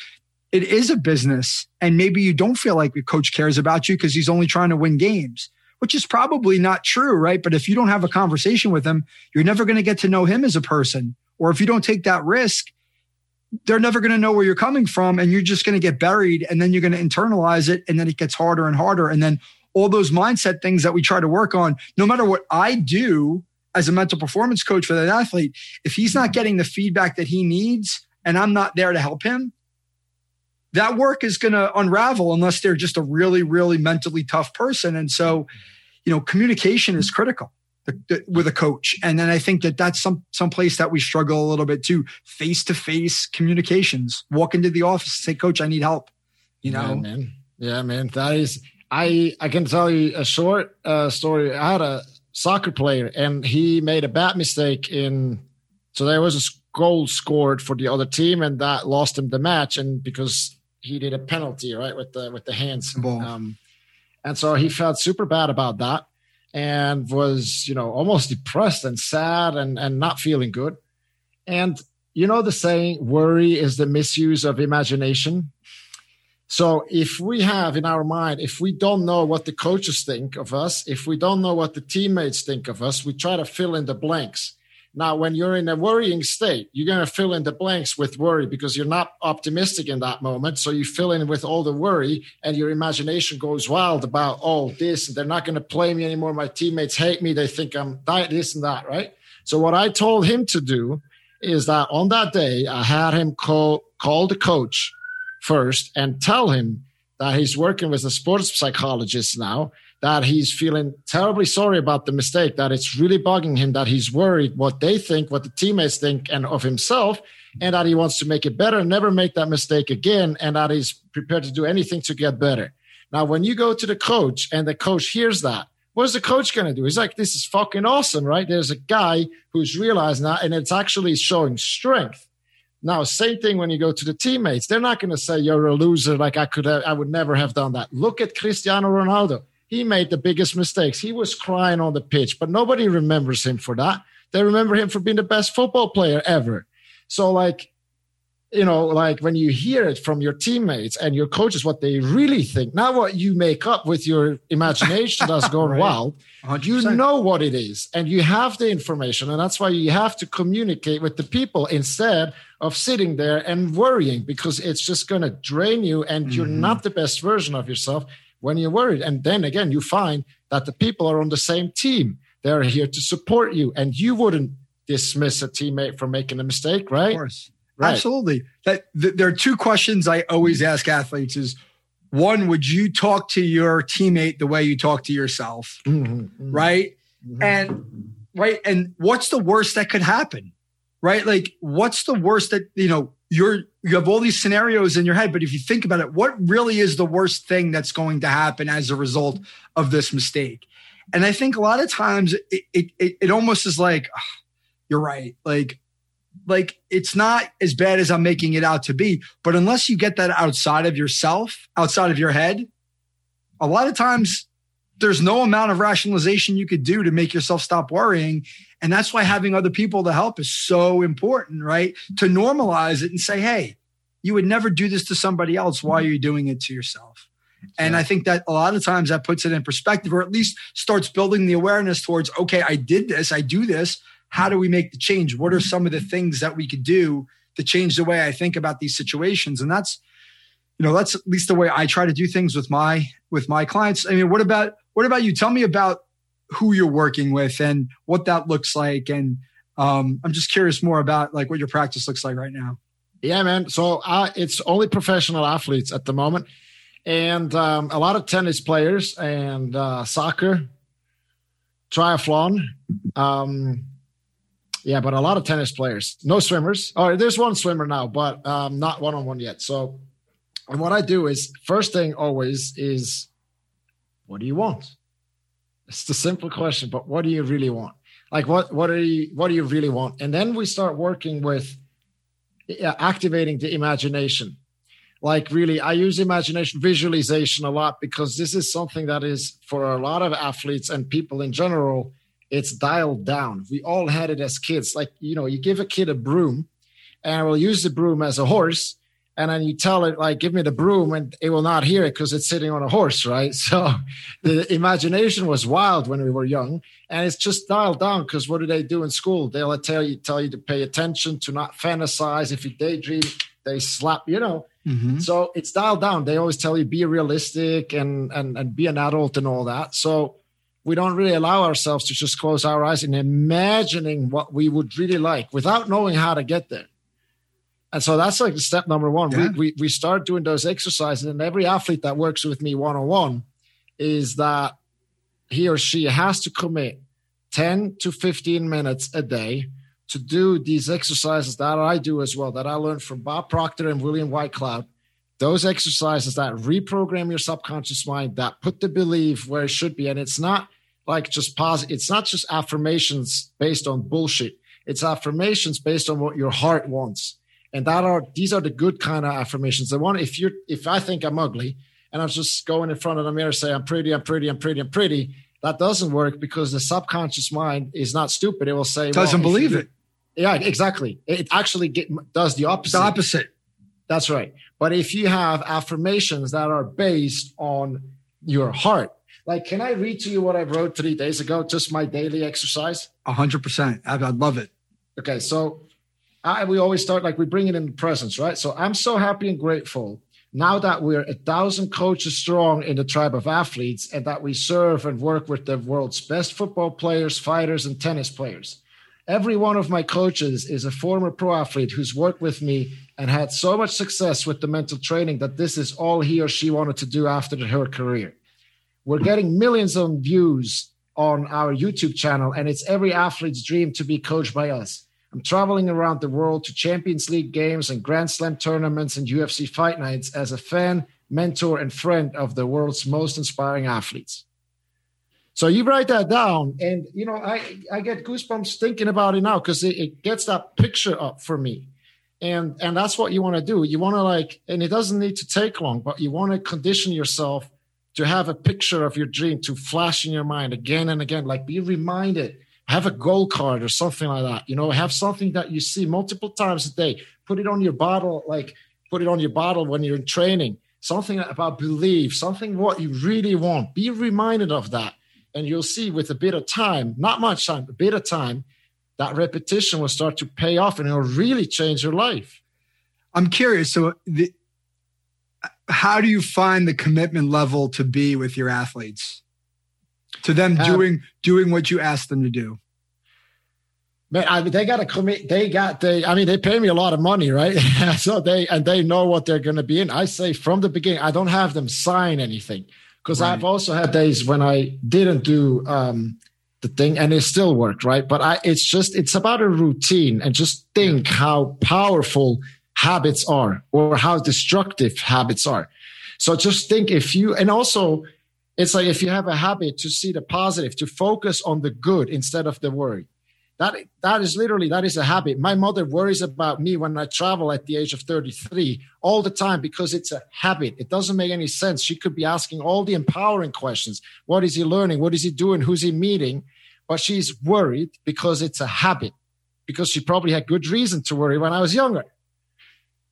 it is a business, and maybe you don't feel like your coach cares about you because he's only trying to win games, which is probably not true, right? But if you don't have a conversation with him, you're never going to get to know him as a person. Or if you don't take that risk, they're never going to know where you're coming from, and you're just going to get buried, and then you're going to internalize it, and then it gets harder and harder. And then all those mindset things that we try to work on, no matter what I do as a mental performance coach for that athlete, if he's not getting the feedback that he needs and I'm not there to help him, that work is going to unravel unless they're just a really, really mentally tough person. And so, you know, communication is critical with a coach. And then I think that that's some some place that we struggle a little bit too. Face-to-face communications. Walk into the office and say, coach, I need help. You know? Yeah, man. Yeah, man. That is, I, I can tell you a short uh, story. I had a soccer player, and he made a bad mistake in, so there was a goal scored for the other team, and that lost him the match. And because he did a penalty, right, with the, with the hands. Um, and so he felt super bad about that, and was, you know, almost depressed and sad and, and not feeling good. And, you know, the saying, worry is the misuse of imagination. So if we have in our mind, if we don't know what the coaches think of us, if we don't know what the teammates think of us, we try to fill in the blanks. Now, when you're in a worrying state, you're going to fill in the blanks with worry because you're not optimistic in that moment. So you fill in with all the worry, and your imagination goes wild about, oh, this, and they're not going to play me anymore. My teammates hate me. They think I'm this and that, right? So what I told him to do is that on that day, I had him call, call the coach first and tell him that he's working with a sports psychologist now, that he's feeling terribly sorry about the mistake, that it's really bugging him, that he's worried what they think, what the teammates think, and of himself, and that he wants to make it better, never make that mistake again, and that he's prepared to do anything to get better. Now, when you go to the coach and the coach hears that, what's the coach going to do? He's like, this is fucking awesome, right? There's a guy who's realizing that, and it's actually showing strength. Now, same thing when you go to the teammates. They're not going to say you're a loser, like I could have, I would never have done that. Look at Cristiano Ronaldo. He made the biggest mistakes. He was crying on the pitch, but nobody remembers him for that. They remember him for being the best football player ever. So like, you know, like when you hear it from your teammates and your coaches, what they really think, not what you make up with your imagination that's going right. Wild. one hundred percent. You know what it is, and you have the information, and that's why you have to communicate with the people instead of sitting there and worrying, because it's just going to drain you, and mm-hmm. You're not the best version of yourself when you're worried. And then again, you find that the people are on the same team. They're here to support you, and you wouldn't dismiss a teammate for making a mistake, right? Of course. Right. Absolutely. That th- there are two questions I always ask athletes is, one, would you talk to your teammate the way you talk to yourself? Mm-hmm. Right. Mm-hmm. And right. And what's the worst that could happen? Right. Like, what's the worst that, you know, you're, you have all these scenarios in your head, but if you think about it, what really is the worst thing that's going to happen as a result of this mistake? And I think a lot of times it, it, it, it almost is like, oh, you're right. Like, Like it's not as bad as I'm making it out to be, but unless you get that outside of yourself, outside of your head, a lot of times there's no amount of rationalization you could do to make yourself stop worrying. And that's why having other people to help is so important, right? To normalize it and say, hey, you would never do this to somebody else. Why are you doing it to yourself? And I think that a lot of times that puts it in perspective, or at least starts building the awareness towards, okay, I did this, I do this. how do we make the change? What are some of the things that we could do to change the way I think about these situations? And that's, you know, that's at least the way I try to do things with my, with my clients. I mean, what about, what about you? Tell me about who you're working with and what that looks like. And um, I'm just curious more about like what your practice looks like right now. Yeah, man. So uh, it's only professional athletes at the moment. And um, a lot of tennis players and uh, soccer, triathlon. Um, yeah, but a lot of tennis players, no swimmers. Oh, there's one swimmer now, but um, not one-on-one yet. So and what I do is first thing always is, what do you want? It's the simple question, but what do you really want? Like what, what are you, what do you really want? And then we start working with activating the imagination. Like really, I use imagination visualization a lot because this is something that is for a lot of athletes and people in general, it's dialed down. We all had it as kids. Like, you know, you give a kid a broom and we'll use the broom as a horse. And then you tell it, like, give me the broom, and it will not hear it because it's sitting on a horse, right? So the imagination was wild when we were young. And it's just dialed down because what do they do in school? They'll tell you, tell you to pay attention, to not fantasize. If you daydream, they slap, you know. Mm-hmm. So it's dialed down. They always tell you be realistic and, and, and be an adult and all that. So we don't really allow ourselves to just close our eyes and imagining what we would really like without knowing how to get there. And so that's like step number one. Yeah. We, we we start doing those exercises, and every athlete that works with me one-on-one is that he or she has to commit ten to fifteen minutes a day to do these exercises that I do as well, that I learned from Bob Proctor and William Whitecloud. Those exercises that reprogram your subconscious mind, that put the belief where it should be. And it's not like just positive. It's not just affirmations based on bullshit. It's affirmations based on what your heart wants. And that are these are the good kind of affirmations. The one, if you're if I think I'm ugly and I'm just going in front of the mirror saying I'm pretty, I'm pretty, I'm pretty, I'm pretty, that doesn't work because the subconscious mind is not stupid. It will say doesn't well, believe you, it. Yeah, exactly. It actually get, does the opposite. The opposite. That's right. But if you have affirmations that are based on your heart, like can I read to you what I wrote three days ago? Just my daily exercise. A hundred percent. I love it. Okay, so. I, we always start like we bring it in the presence, right? So I'm so happy and grateful now that we're a thousand coaches strong in the Tribe of Athletes and that we serve and work with the world's best football players, fighters, and tennis players. Every one of my coaches is a former pro athlete who's worked with me and had so much success with the mental training that this is all he or she wanted to do after her career. We're getting millions of views on our YouTube channel, and it's every athlete's dream to be coached by us. I'm traveling around the world to Champions League games and Grand Slam tournaments and U F C fight nights as a fan, mentor, and friend of the world's most inspiring athletes. So you write that down, and you know I, I get goosebumps thinking about it now because it, it gets that picture up for me, and and that's what you want to do. You want to like, and it doesn't need to take long, but you want to condition yourself to have a picture of your dream to flash in your mind again and again, like be reminded. Have a goal card or something like that. You know, have something that you see multiple times a day. Put it on your bottle, like put it on your bottle when you're in training. Something about belief, something what you really want. Be reminded of that. And you'll see with a bit of time, not much time, a bit of time, that repetition will start to pay off and it'll really change your life. I'm curious. So the, how do you find the commitment level to be with your athletes? To them doing um, doing what you asked them to do. Man, I mean, they got to commit. They got they. I mean, they pay me a lot of money, right? so they and they know what they're going to be in. I say from the beginning, I don't have them sign anything because right. I've also had days when I didn't do um, the thing and it still worked, right? But I, it's just it's about a routine and just think yeah. how powerful habits are or how destructive habits are. So just think if you and also. It's like if you have a habit to see the positive, to focus on the good instead of the worry. That that is literally, that is a habit. My mother worries about me when I travel at the age of thirty-three all the time because it's a habit. It doesn't make any sense. She could be asking all the empowering questions. What is he learning? What is he doing? Who's he meeting? But she's worried because it's a habit, because she probably had good reason to worry when I was younger.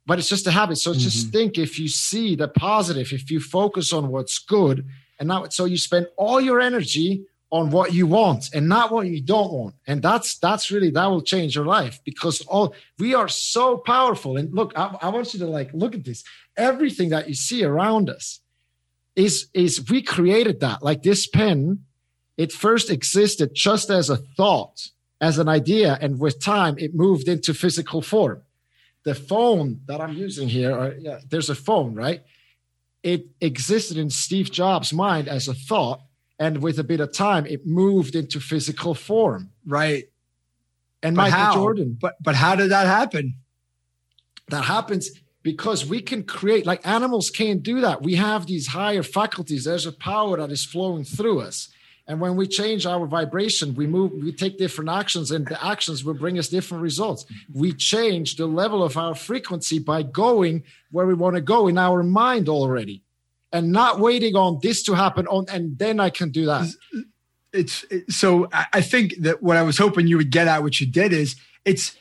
But it's just a habit. So mm-hmm. just think if you see the positive, if you focus on what's good, and now, so you spend all your energy on what you want and not what you don't want. And that's that's really, that will change your life, because all we are so powerful. And look, I, I want you to like look at this. Everything that you see around us is is we created that. Like this pen, it first existed just as a thought, as an idea, and with time it moved into physical form. The phone that I'm using here, or, yeah, there's a phone, right? It existed in Steve Jobs' mind as a thought, and with a bit of time, it moved into physical form. Right. And but Michael how? Jordan. But but how did that happen? That happens because we can create, like animals can't do that. We have these higher faculties. There's a power that is flowing through us. And when we change our vibration, we move, we take different actions, and the actions will bring us different results. We change the level of our frequency by going where we want to go in our mind already, and not waiting on this to happen on, and then I can do that. It's, it's so I think that what I was hoping you would get at, what you did, is it's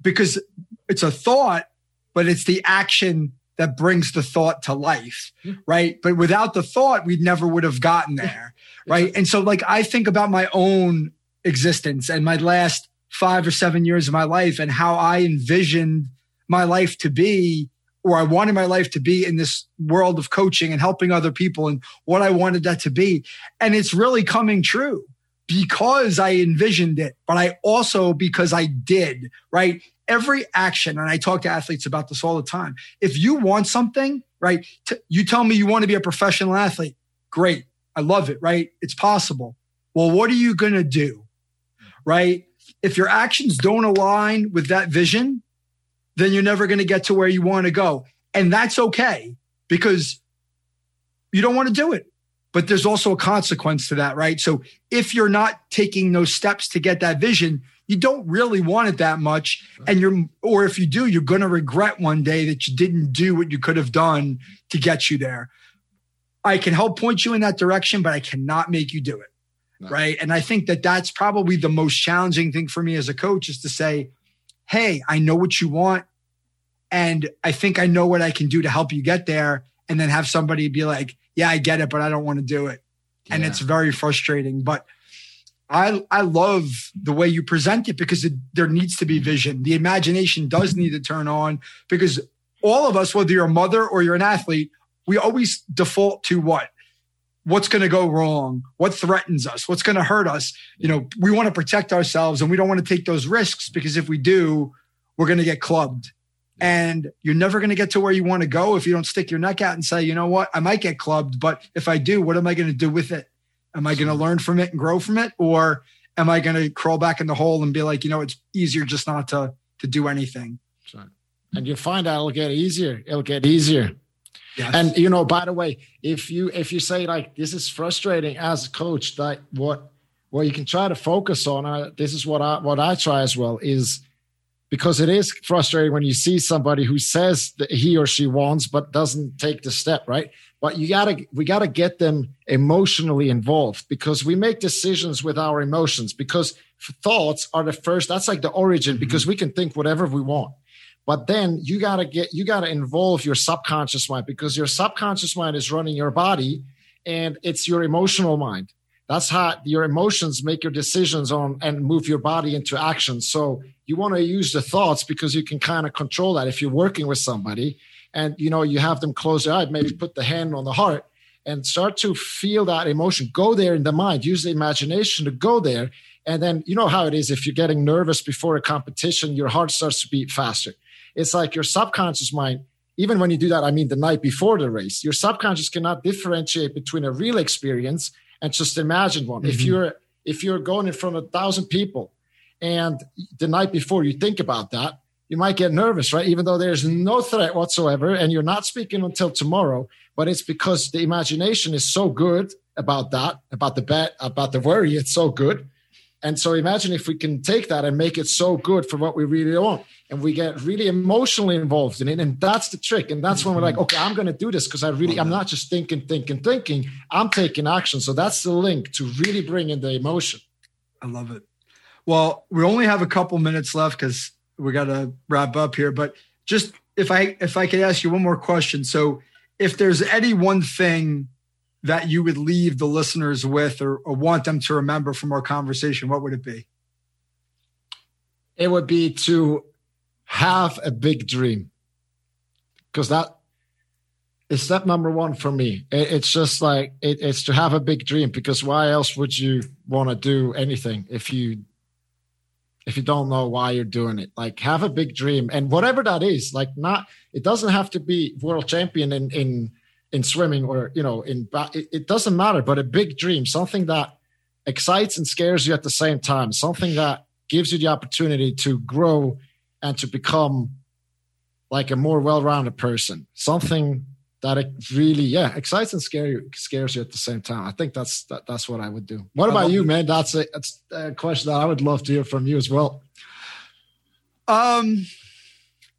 because it's a thought, but it's the action that brings the thought to life, right? But without the thought, we never would have gotten there, right? And so like, I think about my own existence and my last five or seven years of my life and how I envisioned my life to be, or I wanted my life to be in this world of coaching and helping other people, and what I wanted that to be. And it's really coming true because I envisioned it, but I also, because I did, right? Every action, and I talk to athletes about this all the time. If you want something, right? T- you tell me you want to be a professional athlete. Great. I love it, right? It's possible. Well, what are you going to do, right? If your actions don't align with that vision, then you're never going to get to where you want to go. And that's okay, because you don't want to do it. But there's also a consequence to that, right? So if you're not taking those steps to get that vision, you don't really want it that much. And you're, or if you do, you're going to regret one day that you didn't do what you could have done to get you there. I can help point you in that direction, but I cannot make you do it, no. Right? And I think that that's probably the most challenging thing for me as a coach, is to say, hey, I know what you want, and I think I know what I can do to help you get there, and then have somebody be like, yeah, I get it, but I don't want to do it. Yeah. And it's very frustrating. But I I love the way you present it, because it, there needs to be vision. The imagination does need to turn on, because all of us, whether you're a mother or you're an athlete, we always default to what? What's going to go wrong? What threatens us? What's going to hurt us? You know, we want to protect ourselves, and we don't want to take those risks, because if we do, we're going to get clubbed. And you're never going to get to where you want to go if you don't stick your neck out and say, you know what, I might get clubbed, but if I do, what am I going to do with it? Am I going to learn from it and grow from it? Or am I going to crawl back in the hole and be like, you know, it's easier just not to, to do anything. And you'll find out it'll get easier. It'll get easier. Yes. And, you know, by the way, if you if you say, like, this is frustrating as a coach, that what what you can try to focus on, uh, this is what I what I try as well, is because it is frustrating when you see somebody who says that he or she wants but doesn't take the step, right? But you gotta we gotta get them emotionally involved, because we make decisions with our emotions, because thoughts are the first, that's like the origin, mm-hmm. because we can think whatever we want. But then you gotta get, you gotta involve your subconscious mind, because your subconscious mind is running your body, and it's your emotional mind. That's how your emotions make your decisions on and move your body into action. So you want to use the thoughts, because you can kind of control that. If you're working with somebody and you know you have them close their eye, maybe put the hand on the heart and start to feel that emotion. Go there in the mind. Use the imagination to go there. And then you know how it is, if you're getting nervous before a competition, your heart starts to beat faster. It's like your subconscious mind, even when you do that, I mean the night before the race, your subconscious cannot differentiate between a real experience and just imagined one. Mm-hmm. If you're if you're going in front of a thousand people and the night before you think about that, you might get nervous, right? Even though there's no threat whatsoever and you're not speaking until tomorrow, but it's because the imagination is so good about that, about the bet, about the worry, it's so good. And so imagine if we can take that and make it so good for what we really want. And we get really emotionally involved in it. And that's the trick. And that's when we're like, okay, I'm going to do this, because I really, I'm not just thinking, thinking, thinking. I'm taking action. So that's the link to really bring in the emotion. I love it. Well, we only have a couple minutes left because we got to wrap up here. But just if I, if I could ask you one more question. So if there's any one thing that you would leave the listeners with, or, or want them to remember from our conversation, what would it be? It would be to have a big dream, because that is step number one for me. It, it's just like, it, it's to have a big dream, because why else would you want to do anything if you if you don't know why you're doing it? Like, have a big dream, and whatever that is, like, not, it doesn't have to be world champion in, in, in swimming, or, you know, in, it, it doesn't matter, but a big dream, something that excites and scares you at the same time, something that gives you the opportunity to grow and to become like a more well-rounded person, something that it really, yeah, excites and scare you, scares you at the same time. I think that's that, that's what I would do. What about you, man? That's a, that's a question that I would love to hear from you as well. Um,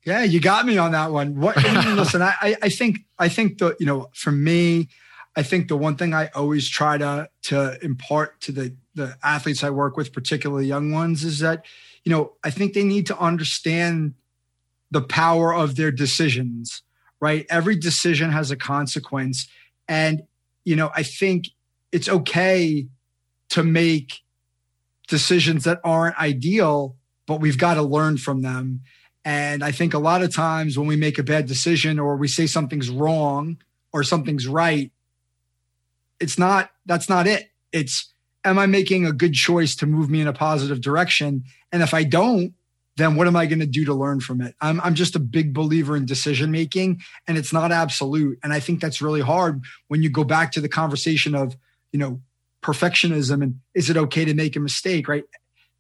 yeah, you got me on that one. What? I mean, listen, I I think I think the you know for me, I think the one thing I always try to to impart to the the athletes I work with, particularly young ones, is that you know I think they need to understand the power of their decisions. Right? Every decision has a consequence. And, you know, I think it's okay to make decisions that aren't ideal, but we've got to learn from them. And I think a lot of times when we make a bad decision, or we say something's wrong or something's right, it's not, that's not it. It's, am I making a good choice to move me in a positive direction? And if I don't, then what am I going to do to learn from it? I'm, I'm just a big believer in decision-making, and it's not absolute. And I think that's really hard when you go back to the conversation of, you know, perfectionism and is it okay to make a mistake, right?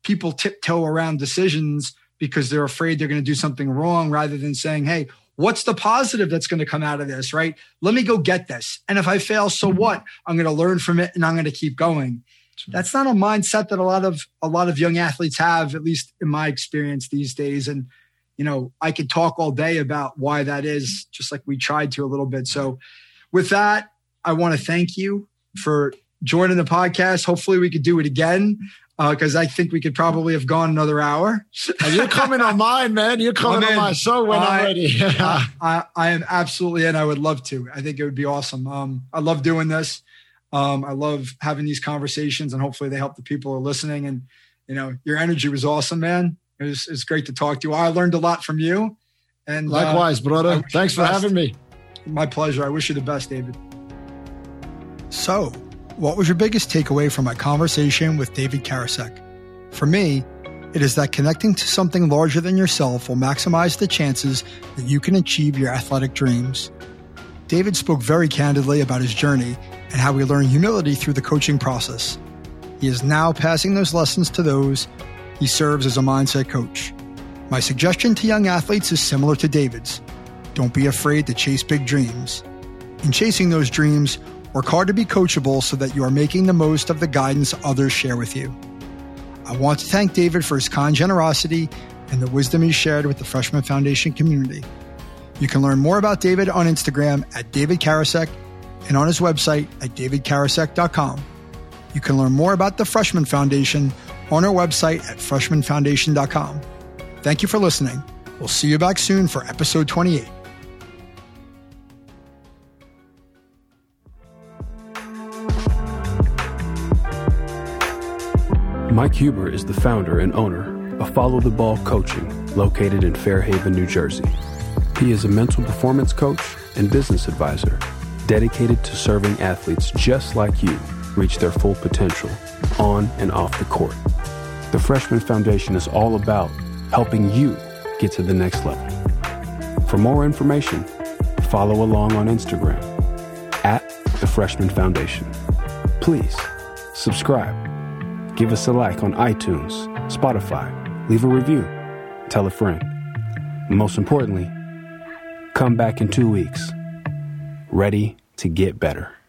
People tiptoe around decisions because they're afraid they're going to do something wrong, rather than saying, hey, what's the positive that's going to come out of this, right? Let me go get this. And if I fail, so what? I'm going to learn from it and I'm going to keep going. That's not a mindset that a lot of a lot of young athletes have, at least in my experience these days. And, you know, I could talk all day about why that is, just like we tried to a little bit. So with that, I want to thank you for joining the podcast. Hopefully we could do it again, because uh, I think we could probably have gone another hour. You're coming on mine, man. You're coming on my show when I, I'm ready. I, I, I am absolutely, and I would love to. I think it would be awesome. Um, I love doing this. Um, I love having these conversations, and hopefully they help the people who are listening. And, you know, your energy was awesome, man. It was, it was great to talk to you. I learned a lot from you. And likewise, uh, brother. Thanks for having me. My pleasure. I wish you the best, David. So what was your biggest takeaway from my conversation with David Karasek? For me, it is that connecting to something larger than yourself will maximize the chances that you can achieve your athletic dreams. David spoke very candidly about his journey and how we learn humility through the coaching process. He is now passing those lessons to those he serves as a mindset coach. My suggestion to young athletes is similar to David's. Don't be afraid to chase big dreams. In chasing those dreams, work hard to be coachable so that you are making the most of the guidance others share with you. I want to thank David for his kind generosity and the wisdom he shared with the Freshman Foundation community. You can learn more about David on Instagram at David Karasek, and on his website at david karasek dot com. You can learn more about the Freshman Foundation on our website at freshman foundation dot com. Thank you for listening. We'll see you back soon for episode twenty-eight. Mike Huber is the founder and owner of Follow the Ball Coaching, located in Fair Haven, New Jersey. He is a mental performance coach and business advisor, dedicated to serving athletes just like you reach their full potential on and off the court. The Freshman Foundation is all about helping you get to the next level. For more information, follow along on Instagram at The Freshman Foundation. Please subscribe. Give us a like on iTunes, Spotify. Leave a review. Tell a friend. Most importantly, come back in two weeks. Ready to get better.